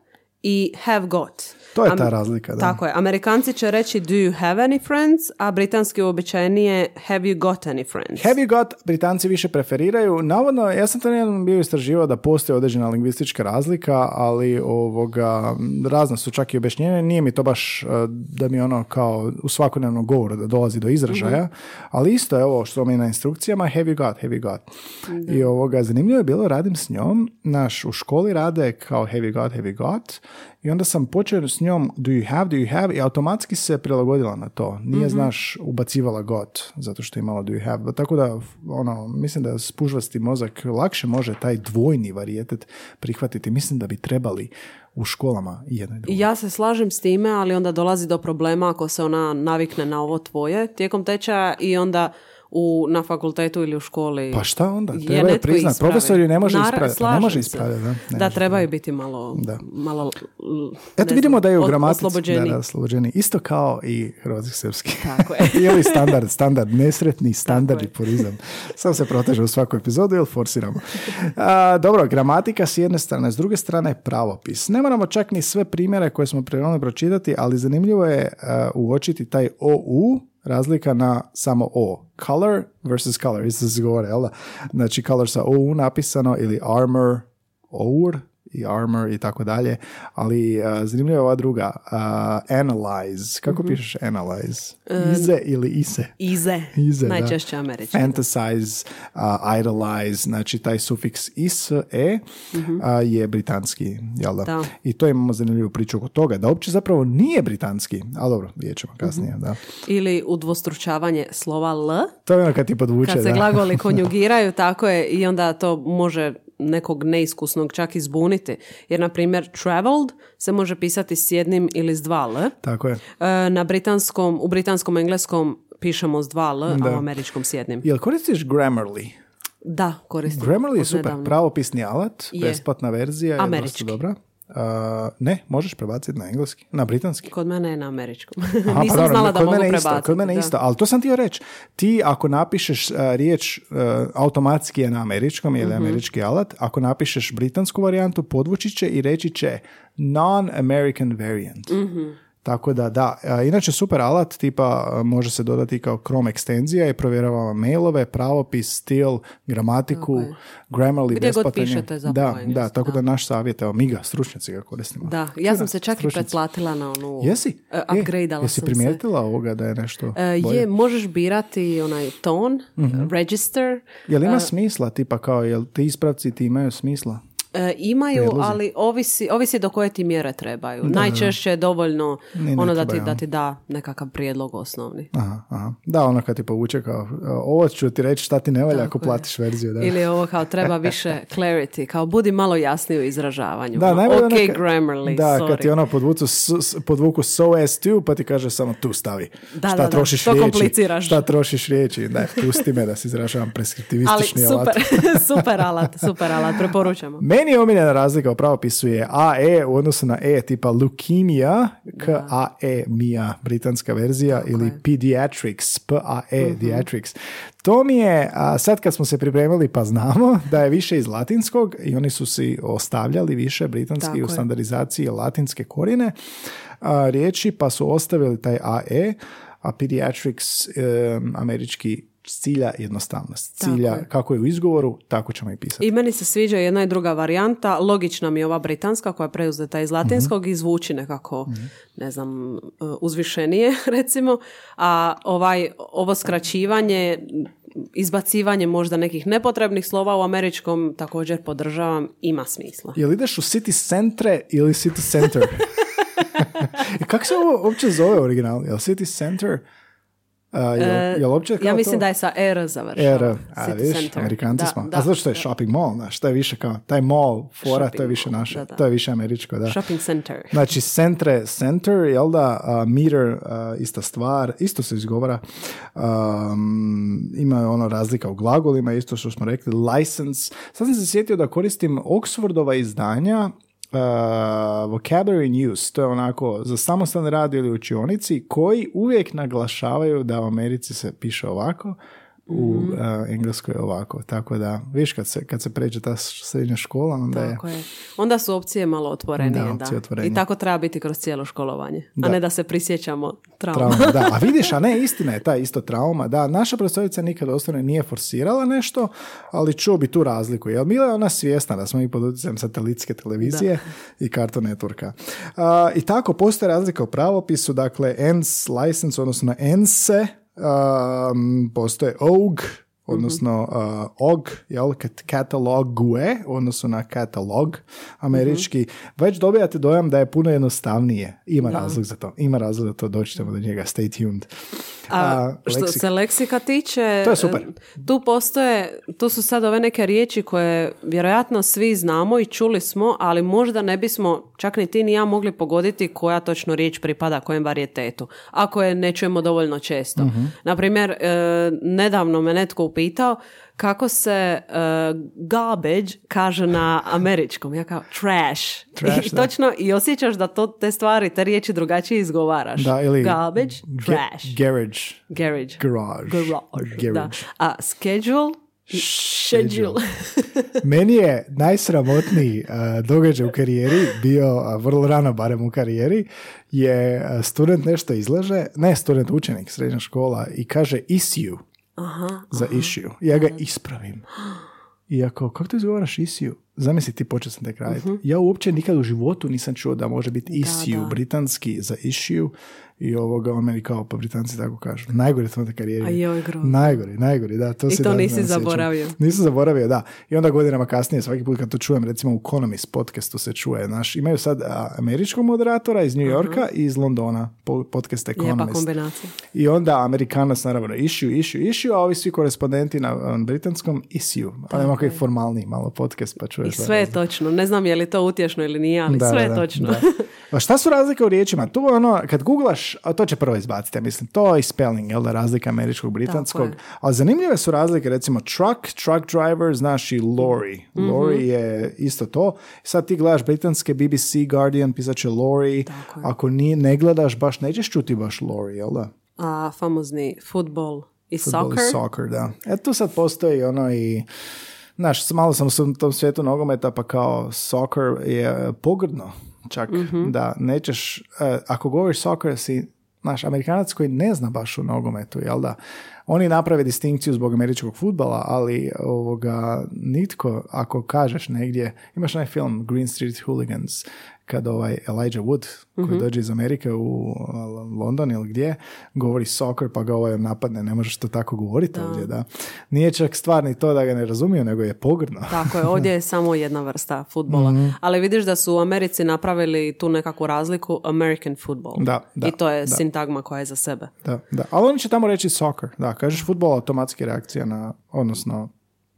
i have got. To je ta Am- razlika, da. Tako je. Amerikanci će reći do you have any friends, a britanski uobičajenije have you got any friends. Have you got, Britanci više preferiraju. Navodno, ja sam to jednom bio istraživao da postoji određena lingvistička razlika, ali ovoga, razna su čak i objašnjenja. Nije mi to baš da mi ono kao u svakodnevnom govoru da dolazi do izražaja, mm-hmm. ali isto je ovo što mi na instrukcijama have you got, have you got. Mm-hmm. I ovoga, zanimljivo je bilo, radim s njom, naš u školi rade kao have you got, have you got. I onda sam počeo s njom do you have, do you have i automatski se prilagodila na to. Nije, mm-hmm. znaš, ubacivala got zato što je imala do you have. Tako da, ono, mislim da spužvasti mozak lakše može taj dvojni varijetet prihvatiti. Mislim da bi trebali u školama jedno i drugo. Ja se slažem s time, ali onda dolazi do problema ako se ona navikne na ovo tvoje tijekom tečaja i onda u, na fakultetu ili u školi. Pa šta onda? Treba je priznat. Profesor ju ne može ispraviti. Ne može ispraviti. Da, ne da trebaju pravi. biti malo, malo eto vidimo da je u gramatici oslobođeni. Da, da, oslobođeni. Isto kao i hrvatski-srpski. Tako je. Ili standard, standard, nesretni, standardni purizam. Sam se proteže u svaku epizodu ili forsiramo. A, dobro, gramatika s jedne strane, s druge strane pravopis. Ne moramo čak ni sve primjere koje smo prirodno pročitati, ali zanimljivo je a, uočiti taj O U razlika na samo O. Color versus color. Isto se govore, jel da? Znači, color sa O U napisano ili armor, O U R i armor i tako dalje. Ali uh, zanimljiva je ova druga. Uh, analyze. Kako mm-hmm. pišeš analyze? Ize um, ili ise? Ize. Ize, najčešće američki. Fantasize, uh, idolize. Znači, taj sufiks is, e, mm-hmm. uh, je britanski, jel da? Da? I to imamo zanimljivu priču oko toga. Da uopće zapravo nije britanski. Ali dobro, vidjet ćemo kasnije, mm-hmm. da. Ili udvostručavanje slova L. To je ono kad ti podvuče, kad se da. glagoli konjugiraju, tako je. I onda to može nekog neiskusnog čak izbuniti. Jer, na primjer, traveled se može pisati s jednim ili s dva L. Tako je. E, na britanskom, u britanskom engleskom pišemo s dva L, da. A u američkom s jednim. Jel koristiš Grammarly? Da, koristim. Grammarly je super, pravopisni alat, je. besplatna verzija. Američki. Je dosta dobra. Uh, ne, možeš prebaciti na engleski, na britanski. Kod mene je na američkom. Aha, nisam pa, znala da mogu prebaciti. Isto, kod mene da. isto, ali to sam ti joj reći. Ti ako napišeš uh, riječ uh, automatski je na američkom ili mm-hmm. američki alat, ako napišeš britansku varijantu, podvući će i reći će non-American variant. Mm-hmm. Tako da, da. Inače, super alat, tipa može se dodati kao Chrome ekstenzija i provjerava mailove, pravopis, stil, gramatiku, okay. Grammarly, gdje god pišete zapravo. Da, da, tako da, da naš savjet, evo, mi ga, stručnjaci ga koristimo. Da, ja sam se čak stručnici. i pretplatila na onu... Jesi? Uh, upgradeala jesi sam se. Jesi primijetila ovoga da je nešto uh, bolje? Je, možeš birati onaj ton, uh-huh. register. Jel ima uh, smisla, tipa kao, jel te ispravci ti imaju smisla? E, imaju, prijedlozi. ali ovisi, ovisi do koje ti mjere trebaju. Da, najčešće je dovoljno ne, ne ono da ti, da ti da nekakav prijedlog osnovni. Aha, aha. Da, ono kad ti povuče kao ovo ću ti reći šta ti ne valja ako platiš verziju. Da. Ili ovo kao treba više clarity, kao budi malo jasniji u izražavanju. Da, najbolje okay, ono, Grammarly, da, sorry. Da, kad ti ono podvucu, s, podvuku so as to, pa ti kaže samo tu stavi. Da, šta da, trošiš da, riječi. Šta trošiš riječi. Da, pusti me da se izražavam preskriptivistični ali, alat. Super, super alat, super alat, preporučamo. Meni je omiljena razlika u pravopisu je A E u odnosu na E, tipa leukemia, K A E-mia, britanska verzija, okay. ili pediatrics, P A E, uh-huh. diatrics. To mi je, a sad kad smo se pripremili pa znamo, da je više iz latinskog i oni su si ostavljali više britanski tako u standardizaciji je. latinske korijene a, riječi, pa su ostavili taj A E, a pediatrics e, američki cilja jednostavnost. Cilja je. kako je u izgovoru, tako ćemo i pisati. I meni se sviđa jedna i druga varijanta. Logična mi je ova britanska koja je preuzeta iz latinskog mm-hmm. i zvuči nekako, mm-hmm. ne znam, uzvišenije recimo. A ovaj, ovo skraćivanje, izbacivanje možda nekih nepotrebnih slova u američkom također podržavam, ima smisla. Jel ideš u city centre ili city center? Kako se ovo uopće zove original? Jel city center... Uh, jel, jel opće ja mislim to? Da je sa R završeno. R, a viš, Amerikanci da, smo. Da, a zato što je da. shopping mall, znaš, to je više kao, taj mall, fora, shopping to je više naše, da, da. to je više američko, da. Shopping center. Znači, centre, center, jel da, uh, meter, uh, ista stvar, isto se izgovara, um, ima ono razlika u glagolima, isto što smo rekli, license. Sad sam se sjetio da koristim Oxfordova izdanja, Uh, vocabulary news, to je onako za samostan rad ili učionici koji uvijek naglašavaju da u Americi se piše ovako, u mm-hmm. uh, Engleskoj ovako. Tako da, viš, kad se, kad se pređe ta srednja škola, onda tako je... je. Onda su opcije malo otvorenije. Da, opcije da. Otvorenije. I tako treba biti kroz cijelo školovanje. Da. A ne da se prisjećamo trauma. trauma da. A vidiš, a ne, istina je ta isto trauma. Da, naša profesorica nikad osnovno nije forsirala nešto, ali čuo bi tu razliku. Jel bila je ona svjesna da smo mi pod utjecajem satelitske televizije da. I Cartoon Networka. Uh, I tako, postoje razlika u pravopisu. Dakle, E N S license, odnosno E N S E, Um, postoje O G, odnosno uh, O G, jel, katalogue, odnosno na katalog američki, mm-hmm. već dobijate dojam da je puno jednostavnije. Ima da. razlog za to, ima razlog za to, doćemo do njega, stay tuned. A, uh, što leksika. se leksika tiče, to je super. Tu postoje, tu su sad ove neke riječi koje vjerojatno svi znamo i čuli smo, ali možda ne bismo, čak ni ti ni ja, mogli pogoditi koja točno riječ pripada kojem varijetetu, ako je ne čujemo dovoljno često. Uh-huh. Naprimjer, e, nedavno me netko upitao kako se uh, garbage kaže na američkom. Ja kao trash. trash I, točno, i osjećaš da to, te stvari, te riječi drugačije izgovaraš. Da, ili garbage, ge- trash. Garage. Garage. Garage. Garage. Da. A schedule? Schedule. Meni je najsramotniji uh, događaj u karijeri bio, uh, vrlo rano barem u karijeri, je uh, student nešto izlaže, ne student, učenik, srednja škola, i kaže issue. Aha, za aha. issue. Ja ga ispravim. Iako, kako ti izgovaraš issue? Zamisli, ti počet sam te krajit. Uh-huh. Ja uopće nikad u životu nisam čuo da može biti issue, da, da. britanski za issue, i ovoga on meni kao, pa Britanci tako kažu. Najgore to na karijeri. Najgore, najgore, da. To I to da, nisi zaboravio. Sjećam. Nisam zaboravio, da. I onda godinama kasnije, svaki put kad to čujem, recimo u Economist podcastu se čuje. Naš, imaju sad američkog moderatora iz New Yorka uh-huh. i iz Londona, podcast Economist. Lijepa kombinacija. I onda Amerikanac, naravno, issue, issue, issue, a ovi svi korespondenti na britanskom issue. Ali imamo koji formalni malo podcast, pa čuješ. I sve je točno. Ne znam je li to utješno ili nije, ali da, sve je točno. Da. A šta su razlike u riječima? Tu ono, kad googlaš, a to će prvo izbaciti, mislim, to je spelling, jel da, razlika američkog, britanskog, ali zanimljive su razlike, recimo truck, truck driver, znaš, i lorry. Mm-hmm. Lorry je isto to. Sad ti gledaš britanske B B C, Guardian, pisaće lorry, ako ni, ne gledaš, baš nećeš čuti baš lorry, jel da? A, famozni football i football soccer. Football i soccer, da. E, tu sad postoji ono i... Znaš, malo sam u tom svijetu nogometa, pa kao soccer je pogrdno čak, mm-hmm. da nećeš, uh, ako govoriš soccer, si, znaš, Amerikanac koji ne zna baš u nogometu, jel da? Oni naprave distinkciju zbog američkog fudbala, ali ovoga, nitko, ako kažeš negdje, imaš onaj film Green Street Hooligans, kad ovaj Elijah Wood, koji mm-hmm. dođe iz Amerike u London ili gdje, govori soccer, pa ga ovaj napadne, ne možeš to tako govoriti da. Ovdje, da. Nije čak stvar ni to da ga ne razumiju, nego je pogrdno. Tako je, ovdje je samo jedna vrsta futbola. Mm-hmm. Ali vidiš da su u Americi napravili tu nekakvu razliku, American football. Da, da, i to je da. Sintagma koja je za sebe. Da, da. Ali oni će tamo reći soccer. Da, kažeš futbol, automatski reakcija na, odnosno...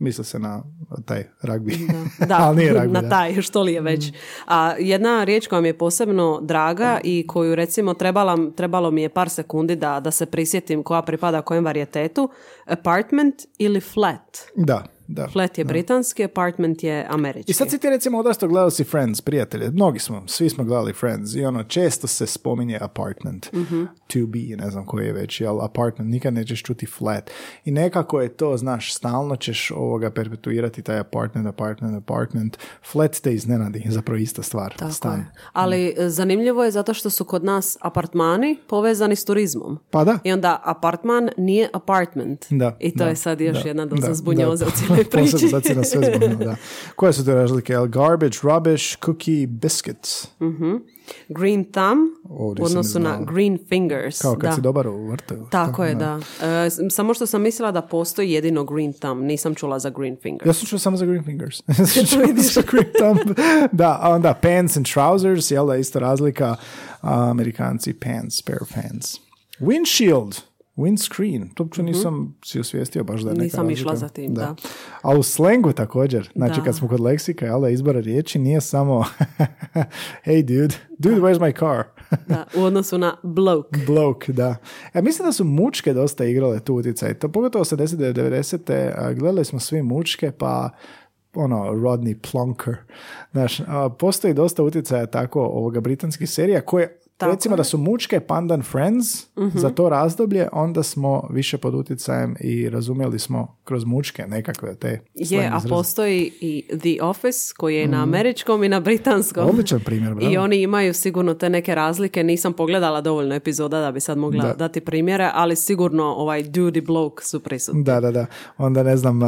Misle se na taj ragbi. Da, da. Ali nije ragbi, na taj, da. Što li je već. A jedna riječ koja mi je posebno draga i koju recimo trebala, trebalo mi je par sekundi da, da se prisjetim koja pripada kojem varijetetu, apartment ili flat. Da. Da, flat je da. britanski, apartment je američki. I sad si ti recimo odrastao, gledali si Friends, prijatelje, mnogi smo, svi smo gledali Friends, i ono, često se spominje apartment, mm-hmm. to be, ne znam koji je već, ali apartment, nikad nećeš čuti flat. I nekako je to, znaš, stalno ćeš ovoga perpetuirati, taj apartment, apartment, apartment, flat te iznenadi, zapravo ista stvar. Tako stan. Je. Ali mm. zanimljivo je zato što su kod nas apartmani povezani s turizmom. Pa da. I onda apartman nije apartment. Da, i to da, je sad još da, jedna doza zbunjoza u cijelom. Posebno sad si na sve zbogno, da. Koje su te razlike? Garbage, rubbish, cookie, biscuit. Mm-hmm. Green thumb u odnosu na green fingers. Kao kad da. si dobar u vrtu. Tako je, da. E, samo što sam mislila da postoji jedino green thumb. Nisam čula za green fingers. Ja sam čula samo za green fingers. Ja sam čula za green thumb. Da, onda pants and trousers, jel da, isto razlika. Amerikanci, pants, pair of pants. Windshield. Windscreen, to uopće nisam si osvijestio baš da je neka razlika. Nisam išla za tim, da. da. A u slengu također, znači da. kad smo kod leksika, jel da, izbora riječi nije samo hey dude, dude da. where's my car? Da, u odnosu na bloke. Bloke, da. E, mislim da su mučke dosta igrale tu utjecaj. To, pogotovo osamdeset do devedeset gledali smo svi mučke, pa ono, Rodney Plunker. Znaš, postoji dosta utjecaja tako ovoga britanskih serija koje Tako. Recimo da su mučke pandan Friends uh-huh. za to razdoblje, onda smo više pod utjecajem i razumjeli smo kroz mučke nekakve te slang. Je, a postoji i The Office koji je mm. na američkom i na britanskom. Odličan primjer. Bravo. I oni imaju sigurno te neke razlike. Nisam pogledala dovoljno epizoda da bi sad mogla da. dati primjere, ali sigurno ovaj dude i bloke su prisutni. Da, da, da. Onda ne znam, uh,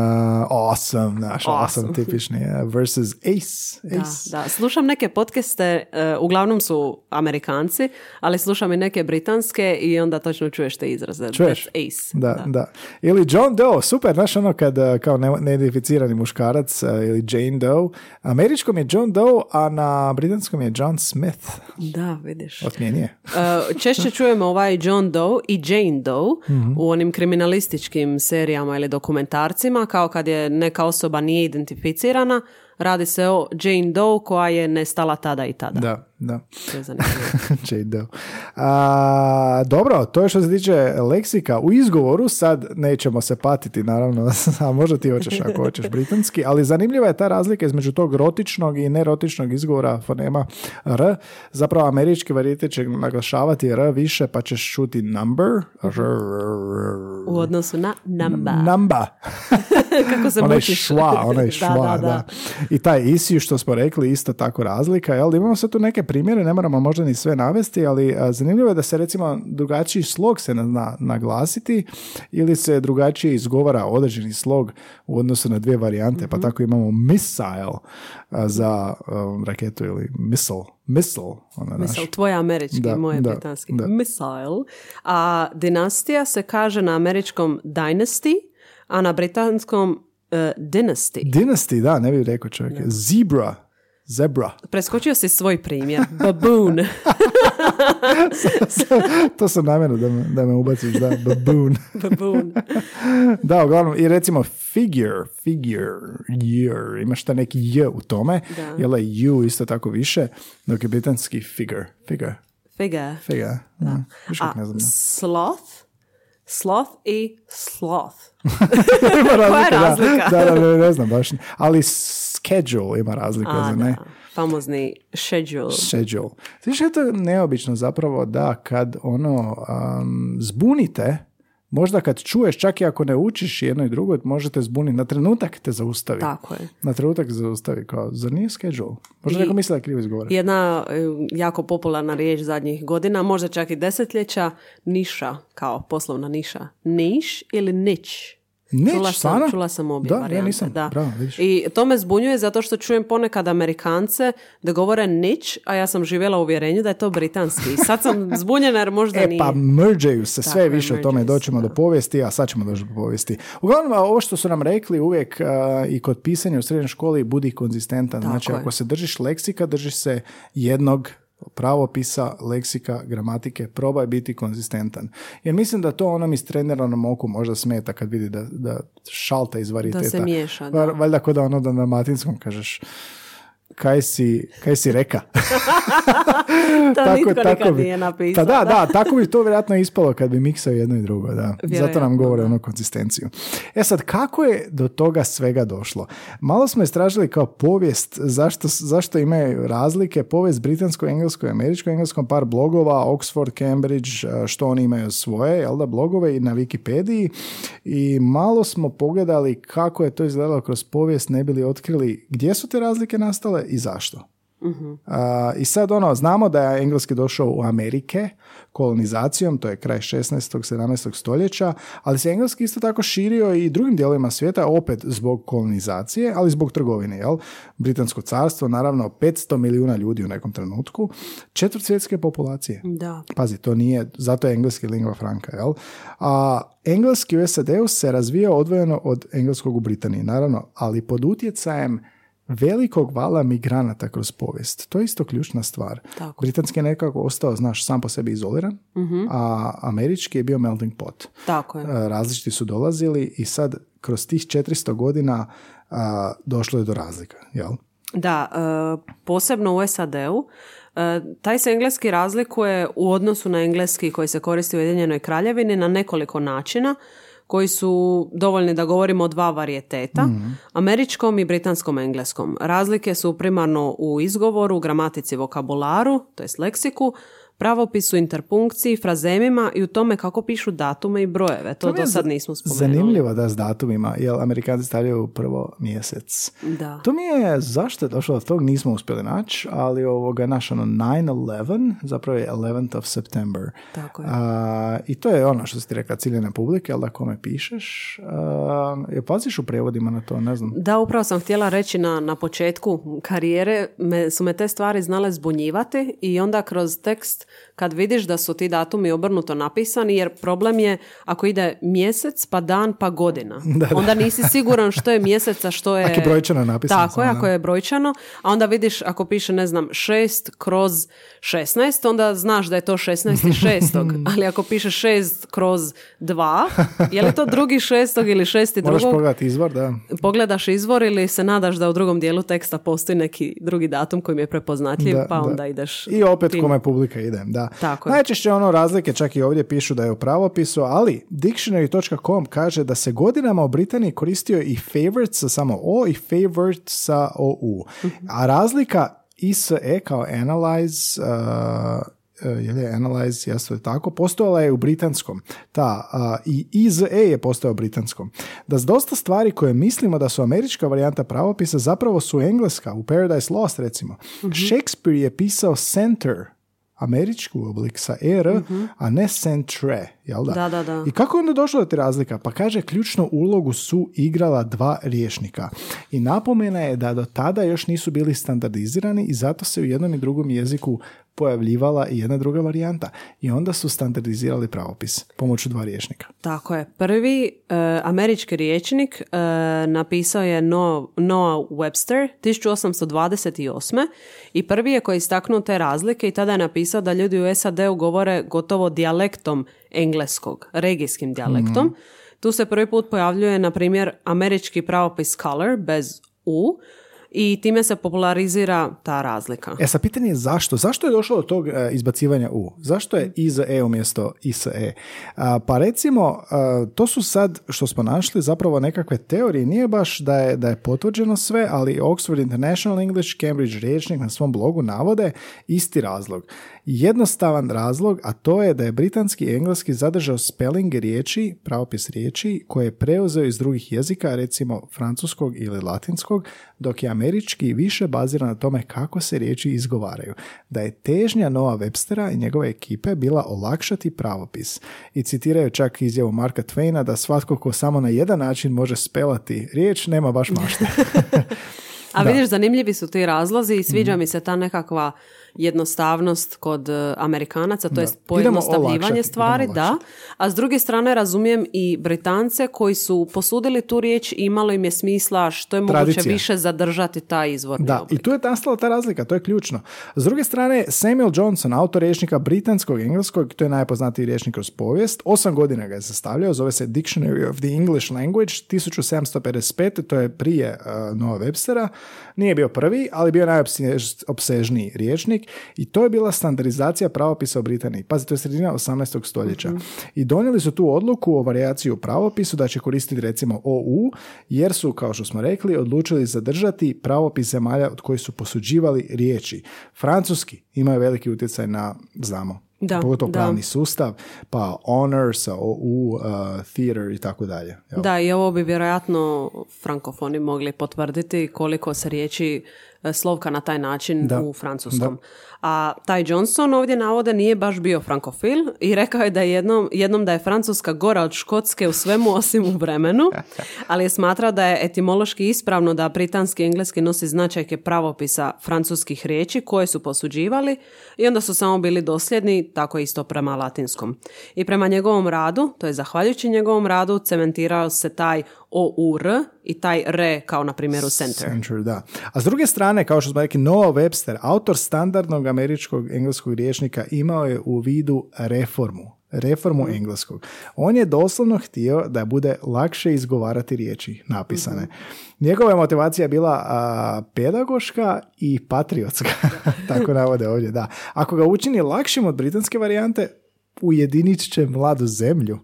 awesome, naš awesome, awesome tipični uh, versus ace. ace. Da, da. Slušam neke podcaste, uh, uglavnom su Amerikanci, ali slušam i neke britanske i onda točno čuješ te izraze. Čuješ? Ace. Da, da, da. Ili John Doe, super, znaš ono kad kao neidentificirani muškarac uh, ili Jane Doe. Američkom je John Doe, a na britanskom je John Smith. Da, vidiš. Otmijenije. uh, češće čujemo ovaj John Doe i Jane Doe mm-hmm. u onim kriminalističkim serijama ili dokumentarcima, kao kad je neka osoba nije identificirana. Radi se o Jane Doe koja je nestala tada i tada. Da, da. To je zanimljivo. Jane Doe. A, dobro, to je što se tiče leksika. U izgovoru sad nećemo se patiti, naravno, a možda ti hoćeš ako hoćeš britanski, ali zanimljiva je ta razlika između tog rotičnog i nerotičnog izgovora fonema R. Zapravo američki varijete će naglašavati R više, pa ćeš čuti number. U odnosu na namba. Namba. Kako se onaj mučiš. Šva, onaj šva, da, da, da. I taj issue što smo rekli, isto tako razlika. Jel? Imamo sad tu neke primjere, ne moramo možda ni sve navesti, ali a, zanimljivo je da se recimo drugačiji slog se na, naglasiti ili se drugačije izgovara određeni slog u odnosu na dvije varijante. Mm-hmm. Pa tako imamo missile a, za a, raketu ili missile. Missile, ona missile, tvoje američki, da, moje da, britanski. Da. Missile. A dinastija se kaže na američkom dynasty, a na britanskom Uh, dynasty. Dynasty, da, ne bih rekao čovjek. No. Zebra. Zebra. Preskočio si svoj primjer. Baboon. To sam namjerno da me, da me ubaciš, da, baboon. Baboon. Da, uglavnom, i recimo figure, figure, year, imaš ta neki j u tome, da. Jel je you isto tako više, dok je britanski figure. Figure. Figure. Figure. Da. Ja, a ne znam, sloth? Sloth i sloth. Koja je razlika? Da, da, da, ne, ne znam baš. Ali schedule ima razliku. A, za ne? Da. Famozni schedule. Schedule. Sviš je to neobično zapravo da kad ono um, zbunite, možda kad čuješ, čak i ako ne učiš jedno i drugo, možete zbuniti. Na trenutak te zaustavi. Tako je. Na trenutak te zaustavi. Kao, zar nije schedule? Možda neko misli da krivo izgovara. Jedna jako popularna riječ zadnjih godina, možda čak i desetljeća, niša, kao poslovna niša. Niš ili nič? Nič, čula sam, Sara? Čula sam obje da, varijante. Ja nisam. Da. Bravo, i to me zbunjuje zato što čujem ponekad Amerikance da govore nič, a ja sam živjela u uvjerenju da je to britanski. Sad sam zbunjena jer možda e, nije. E pa mergeju se sve tako, više o tome, doćemo da. do povijesti, a sad ćemo doći do povijesti. Uglavnom, ovo što su nam rekli uvijek uh, i kod pisanja u srednjoj školi, budi konzistentan. Tako znači, je. Ako se držiš leksika, držiš se jednog pravopisa, leksika, gramatike, probaj biti konzistentan. Jer mislim da to onom istreniranom oku možda smeta kad vidi da, da šalta iz variteta. Da se miješa, da. Valjda kod ono da na matinskom kažeš kaj si, kaj si reka. To tako, nitko tako nikad bi, nije napisao. Da, da, da, tako bi to vjerojatno ispalo kad bi miksao jedno i drugo. Da. Zato nam govore ono konzistenciju. E sad, kako je do toga svega došlo? Malo smo istražili kao povijest, zašto, zašto imaju razlike, povijest britanskoj, engleskoj, američkoj, engleskom, par blogova, Oxford, Cambridge, što oni imaju svoje, jel da, blogove i na Wikipediji. I malo smo pogledali kako je to izgledalo kroz povijest, ne bili otkrili gdje su te razlike nastale i zašto. Uh-huh. Uh, I sad ono, znamo da je engleski došao u Amerike kolonizacijom, to je kraj šesnaestog, sedamnaestog stoljeća, ali se engleski isto tako širio i drugim dijelovima svijeta, opet zbog kolonizacije, ali zbog trgovine, jel? Britansko carstvo, naravno, petsto milijuna ljudi u nekom trenutku, četvrt svjetske populacije. Da. Pazi, to nije, zato je engleski lingva franca, jel? A engleski u S A D-u se razvijao odvojeno od engleskog u Britaniji, naravno, ali pod utjecajem velikog vala migranata kroz povijest. To je isto ključna stvar. Tako. Britanski je nekako ostao, znaš, sam po sebi izoliran, mm-hmm. a američki je bio melting pot. Tako je. Različiti su dolazili i sad kroz tih četiristo godina a, došlo je do razlika, jel? Da, e, posebno u S A D-u. E, taj se engleski razlikuje u odnosu na engleski koji se koristi u Ujedinjenoj Kraljevini na nekoliko načina, koji su dovoljni da govorimo o dva varijeteta, mm. američkom i britanskom engleskom. Razlike su primarno u izgovoru, gramatici, vokabularu, to jest leksiku, pravopisu, interpunkciji, frazemima i u tome kako pišu datume i brojeve. To, to do sad nismo spomenuli. Zanimljivo da s datumima, jer Amerikanci stavljaju prvo mjesec. Da. To mi je zašto je došlo od tog, nismo uspjeli naći, ali ovoga naš ono nine eleven, zapravo je eleventh of September. Tako je. A, i to je ono što si ti rekla, ciljene publike, ali da kome pišeš, a, je paziš u prevodima na to, ne znam. Da, upravo sam htjela reći na, na početku karijere, me, su me te stvari znale zbunjivati i onda kroz tekst kad vidiš da su ti datumi obrnuto napisani, jer problem je ako ide mjesec, pa dan, pa godina. Da, da. Onda nisi siguran što je mjeseca, što je... Ako je brojčano napisano. Tako je, ako je brojčano. A onda vidiš, ako piše, ne znam, šest kroz šesnaest, onda znaš da je to šesnaesti šestog. Ali ako piše šest kroz dva, je li to drugi šestog ili šesti drugog? Moraš pogledati izvor, da. Pogledaš izvor ili se nadaš da u drugom dijelu teksta postoji neki drugi datum koji mi je prepoznatljiv, da, pa da. onda ideš... I opet tim. Kome publika ide, da. Tako je. Najčešće ono razlike, čak i ovdje pišu da je u pravopisu, ali dictionary dot com kaže da se godinama u Britaniji koristio i favorite sa samo o i favorite sa ou. A razlika i s e kao analyze, uh, je li analyze, jasno je tako, postojala je u britanskom. Ta, uh, i iz e je postojao u britanskom. Da dosta stvari koje mislimo da su američka varijanta pravopisa zapravo su engleska, u Paradise Lost recimo. Mm-hmm. Shakespeare je pisao center, američku oblik sa er, mm-hmm. a ne centre, jel da? Da, da, da. I kako je onda došlo do te razlika? Pa kaže, ključnu ulogu su igrala dva rječnika. I napomena je da do tada još nisu bili standardizirani i zato se u jednom i drugom jeziku pojavljivala i jedna druga varijanta. I onda su standardizirali pravopis pomoću dva rječnika. Tako je. Prvi e, američki rječnik e, napisao je Noah, Noah Webster eighteen twenty-eight. I prvi je koji istaknuo te razlike i tada je napisao da ljudi u S A D-u govore gotovo dijalektom engleskog, regijskim dijalektom. Mm. Tu se prvi put pojavljuje, na primjer, američki pravopis color bez u, i time se popularizira ta razlika. E, sa pitanje je zašto? Zašto je došlo do tog e, izbacivanja u? Zašto je iz e umjesto is e? A, pa recimo, a, to su sad, što smo našli, zapravo nekakve teorije. Nije baš da je, da je potvrđeno sve, ali Oxford International English, Cambridge rječnik na svom blogu navode isti razlog. Jednostavan razlog, a to je da je britanski i engleski zadržao spelling riječi, pravopis riječi, koje je preuzeo iz drugih jezika, recimo francuskog ili latinskog, dok je američki više bazira na tome kako se riječi izgovaraju. Da je težnja Noah Webstera i njegove ekipe bila olakšati pravopis. I citiraju čak izjavu Marka Twaina da svatko ko samo na jedan način može spelati riječ, nema baš mašte. A vidiš, zanimljivi su ti razlozi i sviđa mm. mi se ta nekakva jednostavnost kod Amerikanaca, to jest pojednostavljivanje stvari, da. A s druge strane razumijem i Britance koji su posudili tu riječ i imalo im je smisla što je moguće više zadržati taj izvorni oblik. Da, i tu je nastala ta razlika, to je ključno. S druge strane, Samuel Johnson, autor rječnika britanskog engleskog, to je najpoznatiji rječnik kroz povijest, osam godina ga je sastavljao, zove se Dictionary of the English Language, seventeen fifty-five, to je prije uh, Noah Webstera, nije bio prvi, ali bio najopsežniji rječnik. I to je bila standardizacija pravopisa u Britaniji. Pazi, to je sredina osamnaestog stoljeća. Mm-hmm. I donijeli su tu odluku o variaciji u pravopisu da će koristiti recimo O U, jer su, kao što smo rekli, odlučili zadržati pravopis zemalja od kojih su posuđivali riječi. Francuski imaju veliki utjecaj na, znamo, da, pogotovo da. Pravni sustav, pa honor sa O U, uh, theater i tako dalje. Da, i ovo bi vjerojatno frankofoni mogli potvrditi koliko se riječi slovka na taj način da. U francuskom. Da. A taj Johnson ovdje navode nije baš bio frankofil i rekao je da je jednom, jednom da je Francuska gora od Škotske u svemu osim u vremenu, ali je smatrao da je etimološki ispravno da britanski engleski nosi značajke pravopisa francuskih riječi koje su posuđivali i onda su samo bili dosljedni, tako isto prema latinskom. I prema njegovom radu, to je zahvaljujući njegovom radu, cementirao se taj O U R i taj re kao na primjeru center. Center, da. A s druge strane, kao što smo rekli, Noah Webster, autor standardnog američkog engleskog rječnika, imao je u vidu reformu. Reformu mm. engleskog. On je doslovno htio da bude lakše izgovarati riječi napisane. Mm-hmm. Njegova motivacija je bila a, pedagoška i patriotska. Tako navode ovdje, da. Ako ga učini lakšim od britanske varijante, ujedinit će mladu zemlju.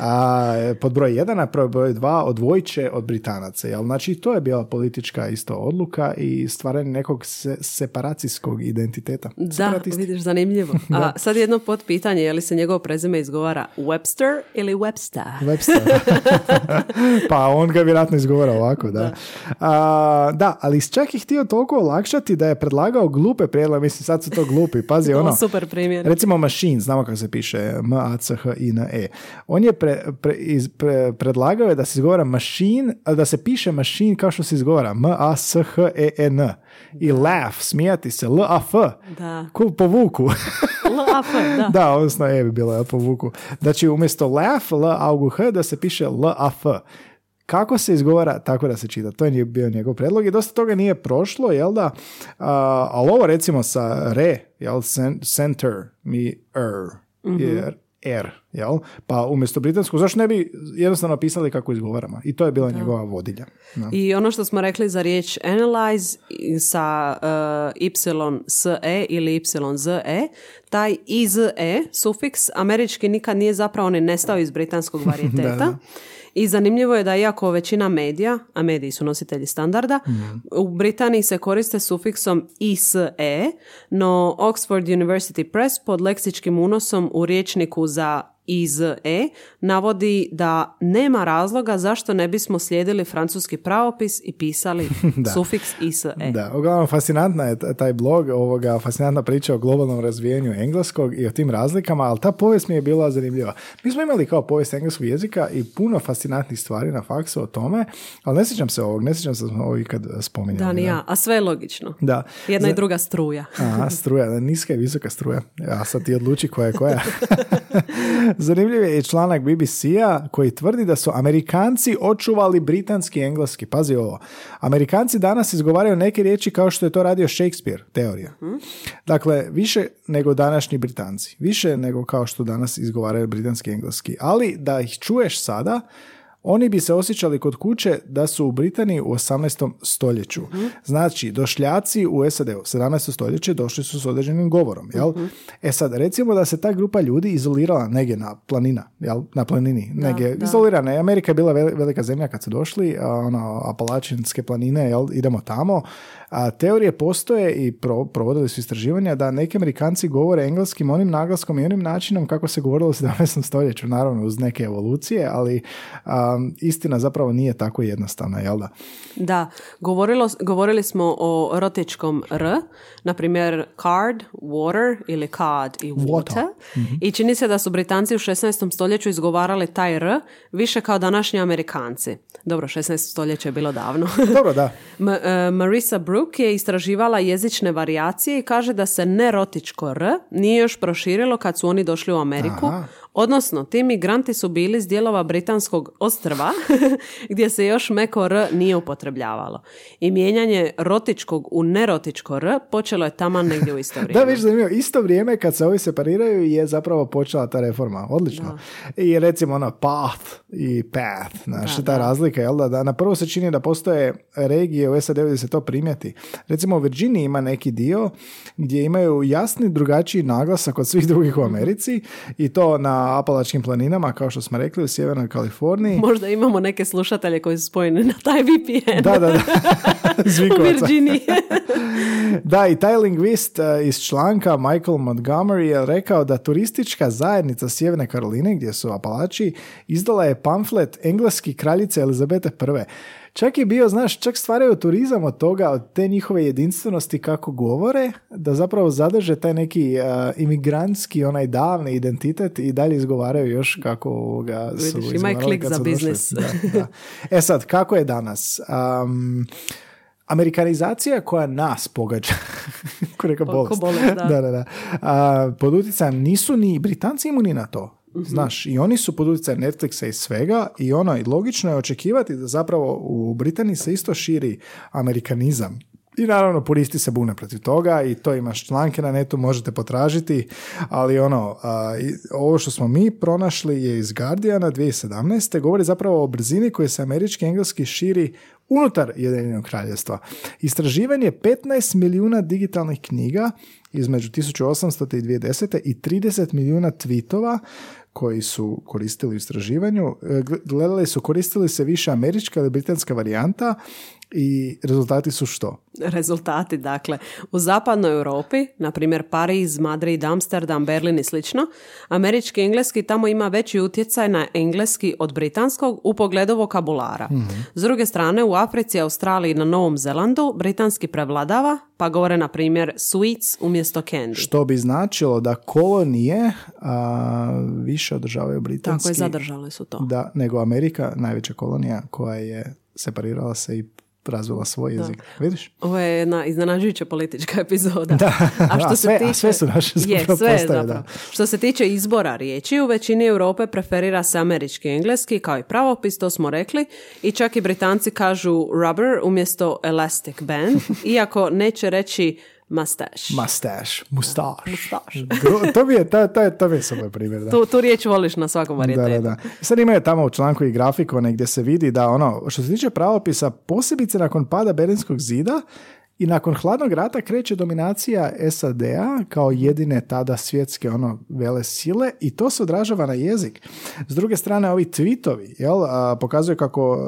A, pod broj jedan, a pod broj dva, odvojit će od Britanaca. Jel? Znači, to je bila politička isto odluka i stvaranje nekog se, separacijskog identiteta. Da, vidiš, zanimljivo. A sad jedno potpitanje, je li se njegovo prezime izgovara Webster ili Webster? Webster. Pa on ga vjerojatno izgovara ovako, da. Da, a, da ali čak je htio toliko olakšati da je predlagao glupe prijedloge. Mislim, sad su to glupi. Pazi, ono, super primjer. Recimo Machine, znamo kako se piše. M-A-C-H-I-N-E. On je pre, pre, iz, pre, predlagao je da se izgovara machine, da se piše machine kao što se izgovara M-A-S-H-E-N i laugh, smijati se, L-A-F, ko po vuku. L-A-F, da. Da, odnosno E bi bilo ja, po vuku. Znači umjesto laugh, L-A-U-H, da se piše L-A-F. Kako se izgovara, tako da se čita. To je bio njegov predlog i dosta toga nije prošlo, jel da? Uh, ali ovo recimo sa re, jel, center, mi, er. Mm-hmm. R, jel? Pa umjesto britanskog, zašto ne bi jednostavno pisali kako izgovaramo? I to je bila da. njegova vodilja. No. I ono što smo rekli za riječ analyze sa uh, Y-S-E ili Y-Z-E, taj I-Z-E, sufiks, američki nikad nije zapravo ni nestao iz britanskog varijeteta. da, da. I zanimljivo je da iako većina medija, a mediji su nositelji standarda, mm. u Britaniji se koriste sufiksom I S E, no Oxford University Press pod leksičkim unosom u rječniku za I S E navodi da nema razloga zašto ne bismo slijedili francuski pravopis i pisali sufiks I S E. Da, uglavnom fascinantna je taj blog, ovoga, fascinantna priča o globalnom razvijenju engleskog i o tim razlikama, ali ta povijest mi je bila zanimljiva. Mi smo imali kao povijest engleskog jezika i puno fascinantnih stvari na faksu o tome, ali ne sjećam se ovog, ne sjećam se ovog kad spominjali. Da, ni ja, a sve je logično. Da. Jedna Zna... i druga struja. Aha, struja, niska i visoka struja. A sad ti odluči koja je koja. Zanimljiv je i članak B B C-a koji tvrdi da su Amerikanci očuvali britanski engleski. Pazi ovo. Amerikanci danas izgovaraju neke riječi kao što je to radio Shakespeare, teorija. Dakle, više nego današnji Britanci. Više nego kao što danas izgovaraju britanski engleski. Ali da ih čuješ sada, oni bi se osjećali kod kuće da su u Britaniji u osamnaestom stoljeću. Mm-hmm. Znači, došljaci u S A D-u, sedamnaesto stoljeće, došli su s određenim govorom. Jel? Mm-hmm. E sad, recimo da se ta grupa ljudi izolirala negdje na planina, jel? Na planini, da, negdje da. izolirana. Amerika je bila velika zemlja kad su došli, ono, Apalačinske planine, jel? Idemo tamo. A teorije postoje i pro, provodili su istraživanja da neki Amerikanci govore engleskim onim naglaskom i onim načinom kako se govorilo u sedamnaestom stoljeću, naravno uz neke evolucije, ali um, istina zapravo nije tako jednostavna, jel da? Da, govorilo, govorili smo o rotičkom R, na primjer card, water ili card i water, water. Mm-hmm. I čini se da su Britanci u šesnaestom stoljeću izgovarali taj R više kao današnji Amerikanci. Dobro, šesnaesto stoljeće je bilo davno. Dobro, da. M- uh, Marisa Brooks je istraživala jezične varijacije i kaže da se nerotičko R nije još proširilo kad su oni došli u Ameriku. Aha. Odnosno, ti migranti su bili iz dijelova britanskog ostrva gdje se još meko R nije upotrebljavalo. I mijenjanje rotičkog u nerotičko R počelo je taman negdje u isto vrijeme. Da, viš zanimljivo. Isto vrijeme kad se ovi separiraju je zapravo počela ta reforma. Odlično. Da. I recimo ona path i path. Znaš, ta razlika, jel da? Da, na prvo se čini da postoje regije u S A D-u gdje se to primijeti. Recimo u Virginiji ima neki dio gdje imaju jasni drugačiji naglasak od svih drugih u Americi i to na Apalačkim planinama, kao što smo rekli, u Sjevernoj Kaliforniji. Možda imamo neke slušatelje koji su spojeni na taj V P N. Da, da, da. U Virginiji. Da, i taj lingvist iz članka Michael Montgomery je rekao da turistička zajednica Sjeverne Karoline, gdje su Apalači, izdala je pamflet engleski kraljice Elizabete prve. Čak je bio, znaš, čak stvaraju turizam od toga, od te njihove jedinstvenosti kako govore, da zapravo zadrže taj neki uh, imigrantski, onaj davni identitet i dalje izgovaraju još kako ga su izgovarali. Ima je klik za biznis. Da, da. E sad, kako je danas? Um, Amerikanizacija koja nas pogađa, ko reka bolest, bolest da. Da, da, da. Uh, pod utjecajem nisu ni Britanci imuni na to. Znaš, i oni su pod utjecajem Netflixa i svega i ono, i logično je očekivati da zapravo u Britaniji se isto širi amerikanizam. I naravno, puristi se bune protiv toga i to imaš članke na netu, možete potražiti, ali ono, a, i, ovo što smo mi pronašli je iz Guardiana dvije tisuće sedamnaeste. Govori zapravo o brzini koju se američki engleski širi unutar Ujedinjenog kraljevstva. Istraživanje petnaest milijuna digitalnih knjiga između tisuću osamstote i dvije tisuće desete i trideset milijuna tweetova koji su koristili u istraživanju. Gledali su, koristili se više američka ili britanska varijanta i rezultati su što? Rezultati, dakle, u zapadnoj Europi, na primjer Pariz, Madrid, Amsterdam, Berlin i slično, američki engleski tamo ima veći utjecaj na engleski od britanskog u pogledu vokabulara. Mm-hmm. S druge strane, u Africi, Australiji i na Novom Zelandu britanski prevladava, pa govore na primjer sweets umjesto candy. Što bi značilo da kolonije a, više održavaju britanski. Tako je, zadržali su to. Da, nego Amerika, najveća kolonija koja je separirala se i razvila svoj jezik. Da. Vidiš? Ovo je jedna iznenađujuća politička epizoda. Da. A, što a, sve, se tiče... a sve su naše je, sve postaje, zapravo. Da. Što se tiče izbora riječi, u većini Europe preferira se američki engleski, kao i pravopis, to smo rekli, i čak i Britanci kažu rubber umjesto elastic band, iako neće reći mustaš. Mustaš. Mustaš. To mi je, to, to, to mi je samo primjer. Da. Tu, tu riječ voliš na svakom varijetetu. Da, da, da. Sad imaju tamo u članku i grafikone gdje se vidi da ono, što se tiče pravopisa, posebice nakon pada Berlinskog zida i nakon hladnog rata kreće dominacija S A D-a kao jedine tada svjetske ono vele sile i to se odražava na jezik. S druge strane, ovi tweetovi jel, pokazuju kako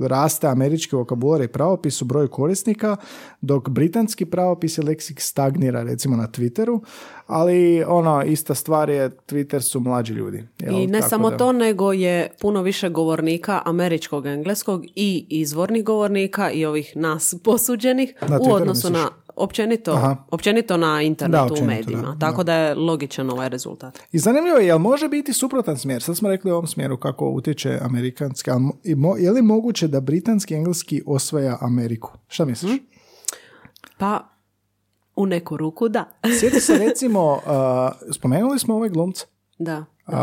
raste američki vokabular i pravopis u broju korisnika, dok britanski pravopis i leksik stagnira recimo na Twitteru, ali ono, ista stvar je, Twitter su mlađi ljudi. Jel, I ne tako samo da... to, nego je puno više govornika američkog, engleskog i izvornih govornika i ovih nas posuđenih u Twitter, odnosu misliš? Na općenito, općenito na internetu, da, općenito, u medijima. Da, da. Tako da je logičan ovaj rezultat. I zanimljivo je, jel može biti suprotan smjer? Sad smo rekli u ovom smjeru kako utječe amerikanski, ali je li moguće da britanski engleski osvaja Ameriku? Šta misliš? Hmm? Pa, u neku ruku da. Sjeti se recimo, uh, spomenuli smo ovaj glumce. Da. Uh,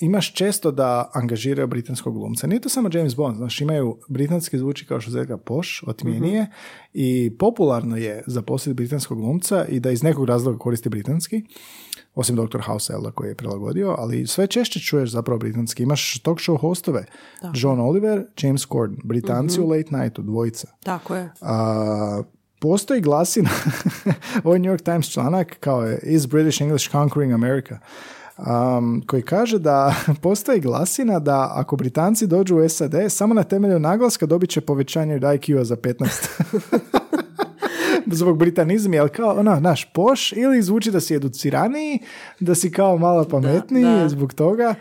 imaš često da angažiraju britanskog glumca. Nije to samo James Bond, znaš, imaju britanski zvuči kao što zeka poš, otmijenije, mm-hmm. i popularno je zaposliti britanskog glumca i da iz nekog razloga koristi britanski, osim doktor House Elda koji je prilagodio, ali sve češće čuješ zapravo britanski. Imaš talk show hostove, da. John Oliver, James Corden, Britanci mm-hmm. u late nightu, dvojica. Tako je. Uh, Postoji glasina, ovaj New York Times članak kao je Is British English Conquering America? Um, koji kaže da postoji glasina da ako Britanci dođu u S A D samo na temelju naglaska dobit će povećanje od I Q-a za petnaest. Zbog britanizma, jel kao ona, naš poš, ili zvuči da si educiraniji, da si kao malo pametniji, da, da. Zbog toga.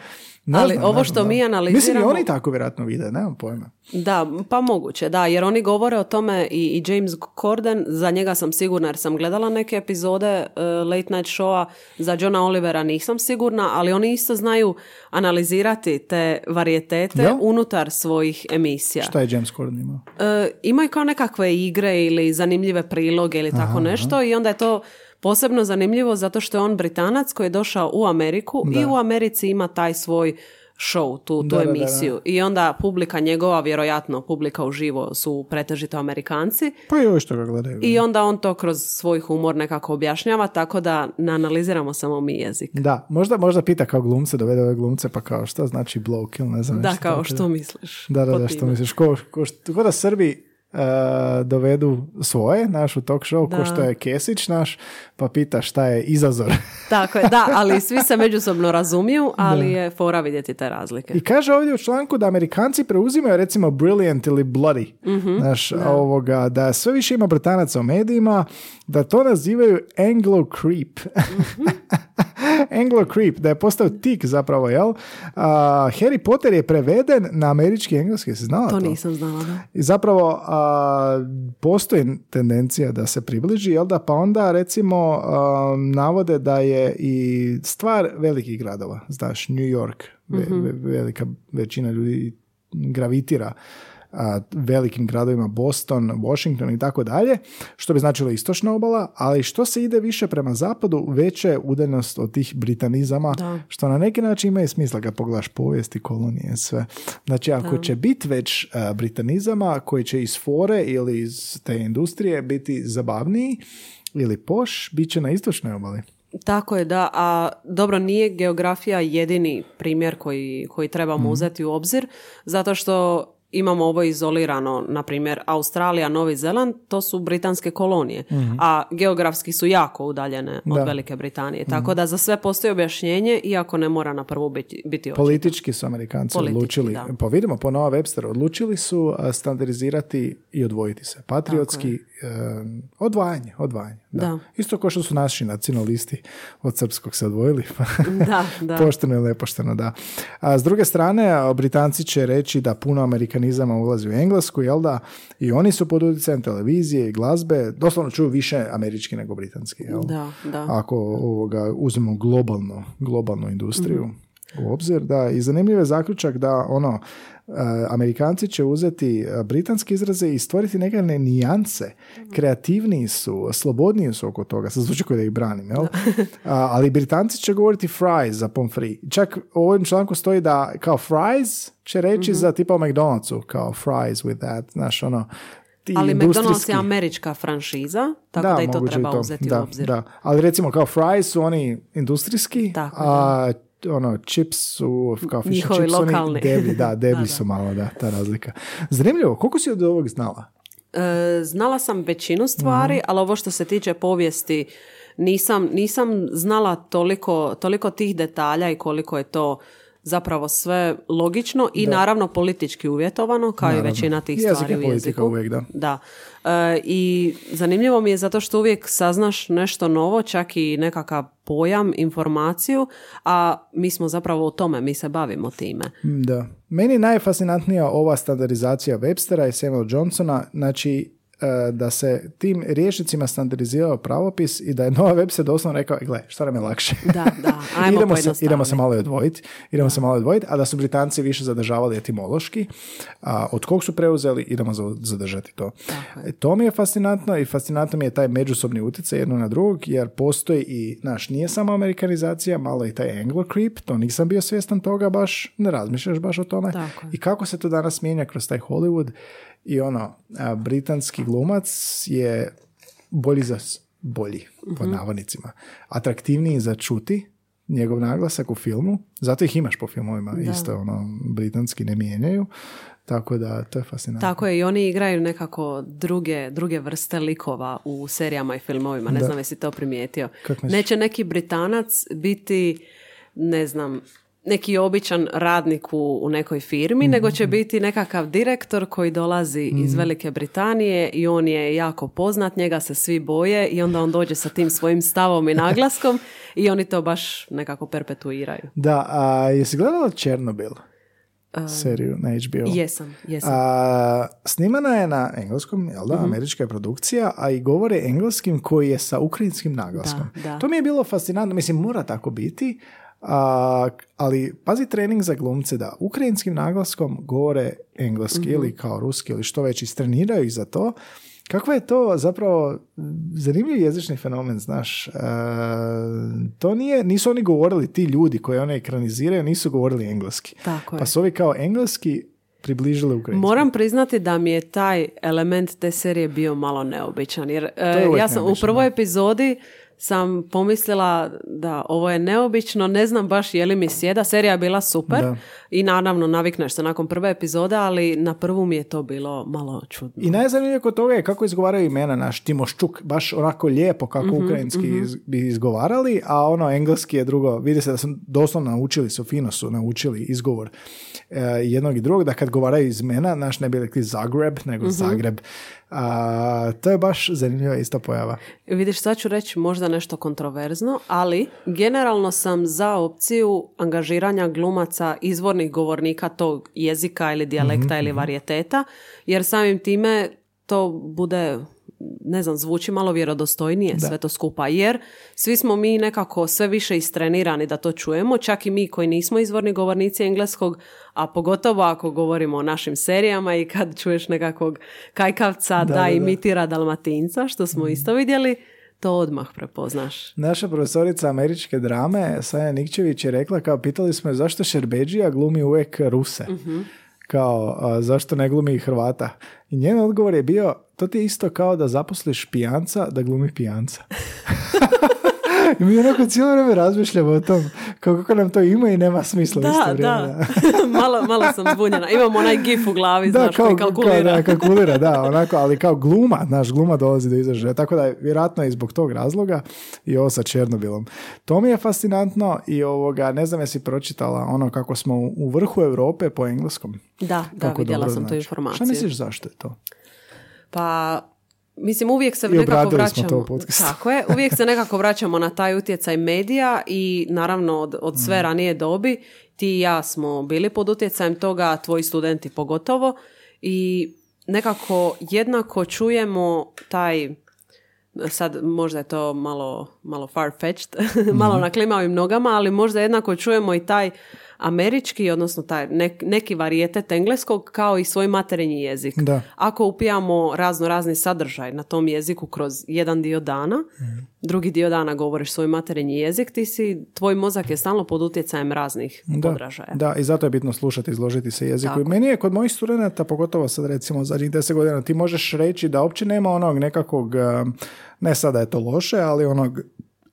Ne ali znam, ovo što znam, mi analiziramo... Mislim i oni tako vjerojatno vide, nemam pojma. Da, pa moguće, da, jer oni govore o tome i, i James Corden, za njega sam sigurna jer sam gledala neke epizode uh, Late Night Showa, za Johna Olivera nisam sigurna, ali oni isto znaju analizirati te varijetete ja? unutar svojih emisija. Šta je James Corden imao? Uh, imaju kao nekakve igre ili zanimljive priloge ili aha, tako nešto aha. i onda je to... Posebno zanimljivo zato što je on Britanac koji je došao u Ameriku da. i u Americi ima taj svoj show, tu, tu da, emisiju. Da, da. I onda publika njegova, vjerojatno publika uživo su pretežito Amerikanci. Pa i ovo što ga gledaju. I onda on to kroz svoj humor nekako objašnjava, tako da ne analiziramo samo mi jezik. Da, možda, možda pita kao glumce, dovede ove glumce, pa kao šta znači bloke ili ne znam da, nešto. Da, kao što da. misliš. Da, da, da, što misliš. Ko, ko, ko da Srbi... Uh, dovedu svoje, naš u talk show, da. ko što je Kesić naš, pa pita šta je izazor. Tako je, da, ali svi se međusobno razumiju, ali da. je fora vidjeti te razlike. I kaže ovdje u članku da Amerikanci preuzimaju recimo brilliant ili bloody, mm-hmm. naš, da. ovoga, da sve više ima Britanaca u medijima, da to nazivaju Anglo creep. Mm-hmm. Anglo creep, da je postao tik zapravo, jel? Uh, Harry Potter je preveden na američki i engleski, si znala to? To nisam znala, da. I zapravo uh, postoji tendencija da se približi, jel da? Pa onda recimo uh, navode da je i stvar velikih gradova, znaš, New York, ve- mm-hmm. velika većina ljudi gravitira A, velikim gradovima Boston, Washington i tako dalje, što bi značilo istočna obala, ali što se ide više prema zapadu, veća je udaljenost od tih britanizama, da. što na neki način ima i smisla kad pogledaš povijesti, kolonije, sve. Znači, ako da. će biti već a, britanizama koji će iz fore ili iz te industrije biti zabavniji ili poš, bit će na istočnoj obali. Tako je, da, a dobro, nije geografija jedini primjer koji, koji trebamo mm. uzeti u obzir, zato što imamo ovo izolirano, na primjer Australija, Novi Zeland, to su britanske kolonije, mm-hmm. a geografski su jako udaljene da. od Velike Britanije. Tako mm-hmm. da za sve postoji objašnjenje, iako ne mora na prvu biti, biti očito. Politički su Amerikanci Politički, odlučili, da. pa vidimo po Noah Websteru, odlučili su standardizirati i odvojiti se. Patriotski eh, odvajanje, odvajanje. Da. Da. Isto kao što su naši nacionalisti od srpskog se odvojili. da, da. Pošteno i nepošteno, da. A s druge strane, Britanci će reći da puno amerikanizama ulazi u Englesku, jel da? I oni su pod utjecajem televizije i glazbe, doslovno čuju više američki nego britanski, jel? Da, da. Ako ovoga uzmemo globalno, globalnu industriju mm-hmm. u obzir, da. I zanimljiv je zaključak da ono, Amerikanci će uzeti britanske izraze i stvoriti neke nijanse. Kreativniji su, slobodniji su oko toga. Sad zvuči koji da ih branim, jel? Ali Britanci će govoriti fries za pomfri. Čak u ovom članku stoji da kao fries će reći mm-hmm. za tipa u McDonald'su, kao fries with that, znaš, ono... Ali McDonald's je američka franšiza, tako da, da i to treba i to. uzeti da, u obzir. Da. Ali recimo kao fries su oni industrijski, tako, a ono, chips su, kao fish and chips, oni deblji, da, deblji da, su malo, da, ta razlika. Zanimljivo, koliko si od ovog znala? E, znala sam većinu stvari, mm-hmm. ali ovo što se tiče povijesti, nisam, nisam znala toliko, toliko tih detalja i koliko je to zapravo sve logično i da. naravno politički uvjetovano, kao naravno. i većina tih Jezik stvari u jeziku. Jezik je politika uvijek, da. da. E, I zanimljivo mi je zato što uvijek saznaš nešto novo, čak i nekakav pojam, informaciju, a mi smo zapravo u tome, mi se bavimo time. Da. Meni najfascinantnija ova standardizacija Webstera i Samuel Johnsona, znači da se tim rječnicima standardizirao pravopis i da je Noah Webster doslovno rekao, gle, šta nam je lakše. Da, da, ajmo idemo, se, idemo se malo odvojiti, idemo da. se malo odvojiti, a da su Britanci više zadržavali etimološki, a od kog su preuzeli, idemo zadržati to. Dakle. To mi je fascinantno i fascinantno mi je taj međusobni utjecaj jedno na drugog, jer postoji i, znaš, nije samo amerikanizacija, malo i taj anglo creep, to nisam bio svjestan toga baš, ne razmišljaš baš o tome. Dakle. I kako se to danas mijenja kroz taj Hollywood. I ono, a, britanski glumac je bolji za bolji, mm-hmm. pod navodnicima. Atraktivniji za čuti njegov naglasak u filmu. Zato ih imaš po filmovima. Da. Isto ono, britanski ne mijenjaju. Tako da, to je fascinantno. Tako je, i oni igraju nekako druge, druge vrste likova u serijama i filmovima. Ne da. znam jesi to primijetio. Neće neki Britanac biti, ne znam... neki običan radnik u, u nekoj firmi, mm-hmm. nego će biti nekakav direktor koji dolazi mm-hmm. iz Velike Britanije i on je jako poznat, njega se svi boje i onda on dođe sa tim svojim stavom i naglaskom i oni to baš nekako perpetuiraju. Da, a jesi gledala Chernobyl? Seriju na H B O. Jesam, jesam. A, snimana je na engleskom, jel da, mm-hmm. američka je produkcija, a i govore engleskim koji je sa ukrajinskim naglaskom. Da, da. To mi je bilo fascinantno, mislim, mora tako biti. A, ali pazi trening za glumce da ukrajinskim naglaskom govore engleski mm-hmm. ili kao ruski ili što već, istreniraju ih za to. Kakva je to zapravo zanimljiv jezični fenomen, znaš, e, to nije, nisu oni govorili, ti ljudi koji one ekraniziraju nisu govorili engleski, pa su ovi kao engleski približili ukrajinskim. Moram priznati da mi je taj element te serije bio malo neobičan, jer e, ja sam u prvoj da. epizodi sam pomislila da ovo je neobično, ne znam baš je li mi sjeda, serija je bila super da. i naravno navikneš se nakon prve epizode, ali na prvu mi je to bilo malo čudno. I najzanimljivije kod toga je kako izgovaraju imena naš Timoščuk, baš onako lijepo kako mm-hmm, ukrajinski mm-hmm. iz, bi izgovarali, a ono engleski je drugo, vidi se da su doslovno naučili, su fino su naučili izgovor e, jednog i drugog, da kad govaraju iz imena, naš ne bi rekli Zagreb, nego mm-hmm. Zagreb. A, to je baš zanimljiva ista pojava. Vidiš, sad ću reći možda nešto kontroverzno, ali generalno sam za opciju angažiranja glumaca izvornih govornika tog jezika ili dijalekta mm-hmm. ili varijeteta, jer samim time to bude, ne znam, zvuči malo vjerodostojnije da. sve to skupa, jer svi smo mi nekako sve više istrenirani da to čujemo, čak i mi koji nismo izvorni govornici engleskog, a pogotovo ako govorimo o našim serijama i kad čuješ nekakvog kajkavca da, da, da imitira Dalmatinca, što smo mm. isto vidjeli, to odmah prepoznaš. Naša profesorica američke drame, Sanja Nikčević, je rekla, kao pitali smo je zašto Šerbeđija glumi uvijek Ruse. Mm-hmm. Kao, a, zašto ne glumi Hrvata? I njen odgovor je bio, to ti je isto kao da zaposliš pijanca da glumi pijanca. I mi onako cijelo vrijeme razmišljamo o tom kako nam to ima i nema smisla. Da, isto da. malo, malo sam zbunjena. Imamo onaj gif u glavi, da, znaš, kao, koji kalkulira. Da, kalkulira, da, onako, ali kao gluma, znaš, gluma dolazi do izražaja. Tako da, vjerojatno je zbog tog razloga i ovo sa Černobilom. To mi je fascinantno i ovoga, ne znam jesi pročitala ono kako smo u vrhu Europe po engleskom. Da, da, vidjela sam tu informaciju. Šta misliš zašto je to? Pa... Mislim, uvijek se nekako vraćamo. Tako je, uvijek se nekako vraćamo na taj utjecaj medija i naravno od, od sve ranije dobi ti i ja smo bili pod utjecajem toga, tvoji studenti pogotovo, i nekako jednako čujemo taj, sad možda je to malo, malo far-fetched, malo mm-hmm. na klimavim nogama, ali možda jednako čujemo i taj američki, odnosno taj nek, neki varijetet engleskog kao i svoj materinji jezik. Da. Ako upijamo razno razni sadržaj na tom jeziku kroz jedan dio dana, mm. drugi dio dana govoriš svoj materinji jezik, ti si, tvoj mozak je stalno pod utjecajem raznih da, odražaja. Da, i zato je bitno slušati, izložiti se jeziku. Tako. Meni je kod mojih studenata, pogotovo sad recimo zadnjih deset godina, ti možeš reći da uopće nema onog nekakvog, ne sada je to loše, ali onog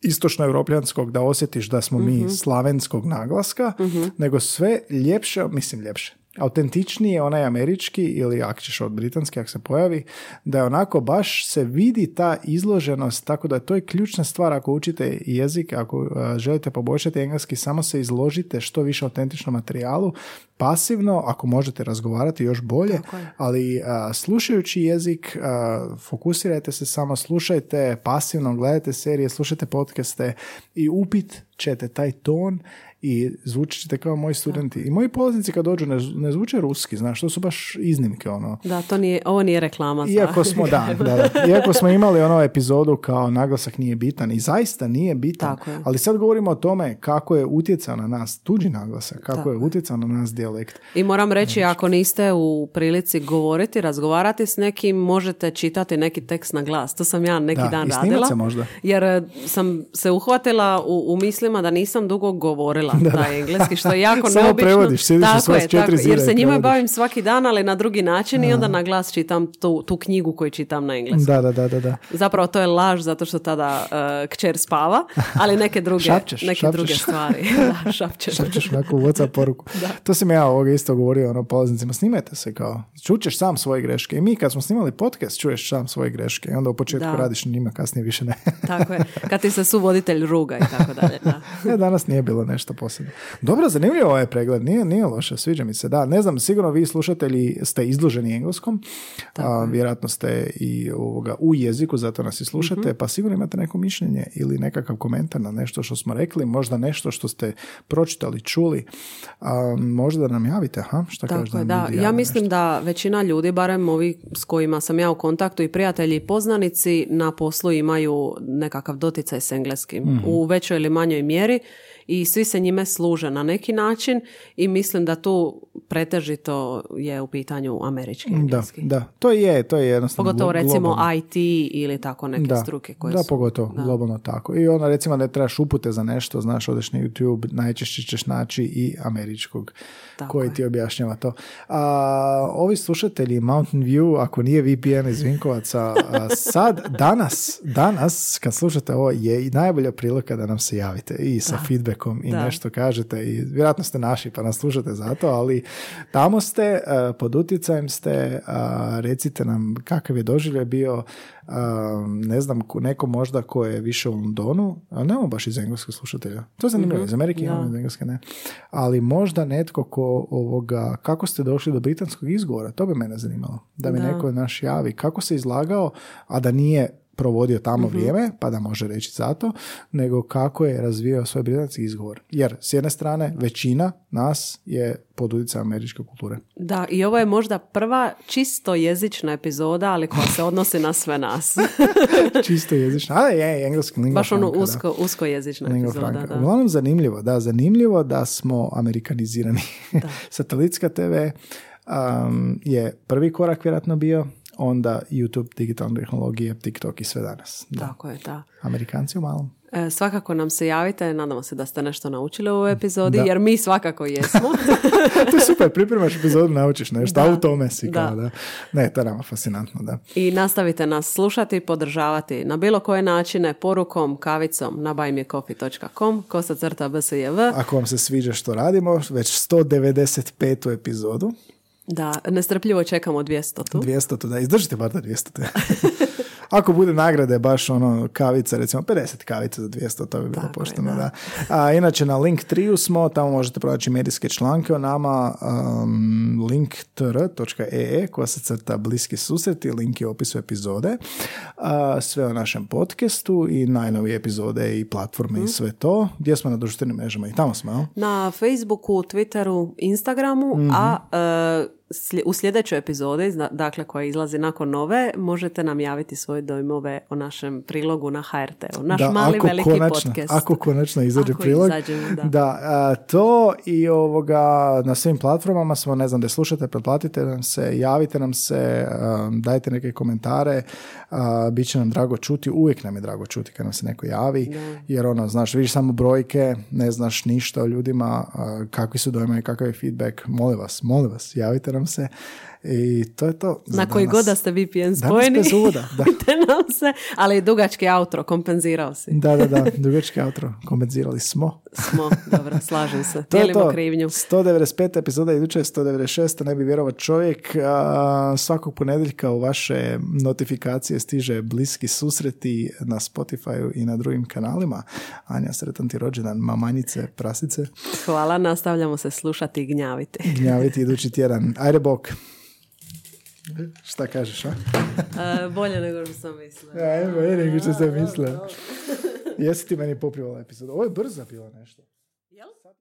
istočnoevropljanskog, da osjetiš da smo mm-hmm. mi slavenskog naglaska, mm-hmm. nego sve ljepše, mislim ljepše, autentičniji je onaj američki ili ak ćeš od britanski, ak se pojavi, da je onako baš se vidi ta izloženost, tako da to je ključna stvar ako učite jezik, ako želite poboljšati engleski, samo se izložite što više autentičnom materijalu, pasivno, ako možete razgovarati još bolje, ali a, slušajući jezik, a, fokusirajte se samo, slušajte pasivno, gledajte serije, slušajte podcaste i upit ćete taj ton i zvučit ćete kao moji studenti. I moji polaznici kad dođu ne, ne zvuče ruski, znaš, to su baš iznimke. Ono. Da, to nije, ovo nije reklama. Iako smo, da, da, da. Iako smo imali ono epizodu kao naglasak nije bitan i zaista nije bitan, ali sad govorimo o tome kako je utjecao na nas tuđi naglasak, kako Tako. je utjecao na nas dijalekt. I moram reći, znači, ako niste u prilici govoriti, razgovarati s nekim, možete čitati neki tekst na glas. To sam ja neki da, dan radila. Možda. Jer sam se uhvatila u, u mislima da nisam dugo govorila da, da. taj engleski, što je jako Samo neobično. Prevodiš, sjediš u svoje četiri zira. Jer se njima prevodiš. Bavim svaki dan, ali na drugi način da. I onda na glas čitam tu, tu knjigu koju čitam na englesku. Da, da, da, da, da. Zapravo to je laž zato što tada uh, kćer spava, ali neke druge, šapčeš, neke šapčeš. druge stvari. Da, šapčeš. Šapčeš neku WhatsApp poruku. Da. To sam ja ovoga isto govorio ono polaznicima, snimajte se kao, čućeš sam svoje greške. I mi kad smo snimali podcast, čuješ sam svoje greške i onda u početku da. radiš na njima, kasnije više ne. Tako je. Kad ti se suvoditelj ruga i tako dalje. Da. E, danas nije bilo nešto posebno. Dobro, zanimljivo ovaj pregled, nije, nije loše, sviđa mi se. Da, ne znam, sigurno vi slušatelji ste izloženi engleskom, a, vjerojatno ste i ovoga, u jeziku, zato nas i slušate, mm-hmm. pa sigurno imate neko mišljenje ili nekakav komentar na nešto što smo rekli, možda nešto što ste pročitali, čuli, a, možda nam javite, ha? Šta Tako každa, je, da. Ja mislim nešto. Da većina ljudi, barem ovi s kojima sam ja u kontaktu i prijatelji i poznanici, na poslu imaju nekakav doticaj s engleskim, mm-hmm. u većoj ili manjoj mjeri, i svi se njime služe na neki način i mislim da tu pretežito je u pitanju američki engleski. Da, da. To je, to je jednostavno pogotovo glo- recimo globalno. I T ili tako neke da, struke koje da, su. Da, pogotovo, da. globalno tako. I onda recimo da trebaš upute za nešto, znaš, odeš na YouTube, najčešće ćeš naći i američkog tako koji je. ti objašnjava to. A, ovi slušatelji Mountain View, ako nije V P N iz Vinkovaca, sad, danas, danas, kad slušate ovo, je i najbolja prilika da nam se javite i sa da. feedback i da. nešto kažete i vjerojatno ste naši pa nas slušate zato, ali tamo ste, uh, pod utjecajem ste, uh, recite nam kakav je doživljaj bio, uh, ne znam, neko možda ko je više u Londonu, ali nemamo baš iz engleskog slušatelja, to je zanimljivo, mm-hmm. iz Amerike imamo, iz Engleske ne, ali možda netko ko ovoga, kako ste došli do britanskog izgovora, to bi mene zanimalo, da mi da. neko naš javi, kako se izlagao, a da nije provodio tamo mm-hmm. vrijeme, pa da može reći zato, nego kako je razvijao svoj britanski izgovor. Jer s jedne strane većina nas je pod utjecajem američke kulture. Da, i ovo je možda prva čisto jezična epizoda, ali koja se odnosi na sve nas. Čisto jezična, ali je engleski lingua baš franca. Baš ono usko, usko jezična lingua epizoda. Franca. Da. Uglavnom zanimljivo, da, zanimljivo da smo amerikanizirani. Da. Satelitska te ve um, je prvi korak vjerojatno bio, onda YouTube, digitalne tehnologije, TikTok i sve danas. Da. Tako je, da. Amerikanci u malom. Svakako nam se javite, nadamo se da ste nešto naučili u ovoj epizodi, da. Jer mi svakako jesmo. To je super, pripremaš epizodu, naučiš nešto, da. A u tome si da. Kao da. Ne, to je nama fascinantno, da. I nastavite nas slušati, podržavati na bilo koje načine, porukom, kavicom na buymeacoffee dot com, kosa crta bsjv. Ako vam se sviđa što radimo, već sto devedeset petu epizodu. Da, nestrpljivo čekamo dvjestotu. dvjestotu, da, izdržite bar da dvjestotu. Ako bude nagrade, baš ono kavica, recimo pedeset kavica za dvjesto, to bi bilo tako pošteno. Je, da. Da. A, inače, na Linktr dot ee smo, tamo možete pronaći medijske članke o nama, um, linktr dot ee, koja se crta bliski susreti, link je u opisu epizode, a, sve o našem podcastu i najnovije epizode i platforme mm. i sve to. Gdje smo na društvenim mrežama? I tamo smo, jel? Na Facebooku, Twitteru, Instagramu, mm-hmm. a... Uh, u sljedećoj epizodi, dakle koja izlazi nakon ove, možete nam javiti svoje dojmove o našem prilogu na H R T-u. Naš da, mali veliki konačno, podcast. Ako konačno izađe ako prilog. Izađemo, da. Da, a, to i ovoga na svim platformama smo, ne znam, da slušate, pretplatite nam se, javite nam se, a, dajte neke komentare, a, bit će nam drago čuti, uvijek nam je drago čuti kad nam se neko javi, da. Jer ono, znaš, vidiš samo brojke, ne znaš ništa o ljudima, a, kakvi su dojmovi, kakav je feedback, molim vas, molim vas, javite nam se i to je to za na koji god da ste V P N spojeni uvoda, da. Nam se, ali dugački outro kompenzirao si. da, da, da, dugački outro kompenzirali smo smo, dobro, slažem se, dijelimo krivnju. sto devedeset peta epizoda, iduće je sto devedeset šesta, ne bi vjerovao čovjek. A, svakog ponedjeljka u vaše notifikacije stiže bliski susreti na Spotify i na drugim kanalima. Anja, sretan ti rođendan, mamanjice, prasice. Hvala, nastavljamo se slušati i gnjaviti gnjaviti idući tjedan. Ajde, bok. Šta kažeš, a? a bolje nego što sam mislila. Ja, evo, je nego što sam mislila. Jesi ti meni poprivala epizodu? Ovo je brza bila nešto.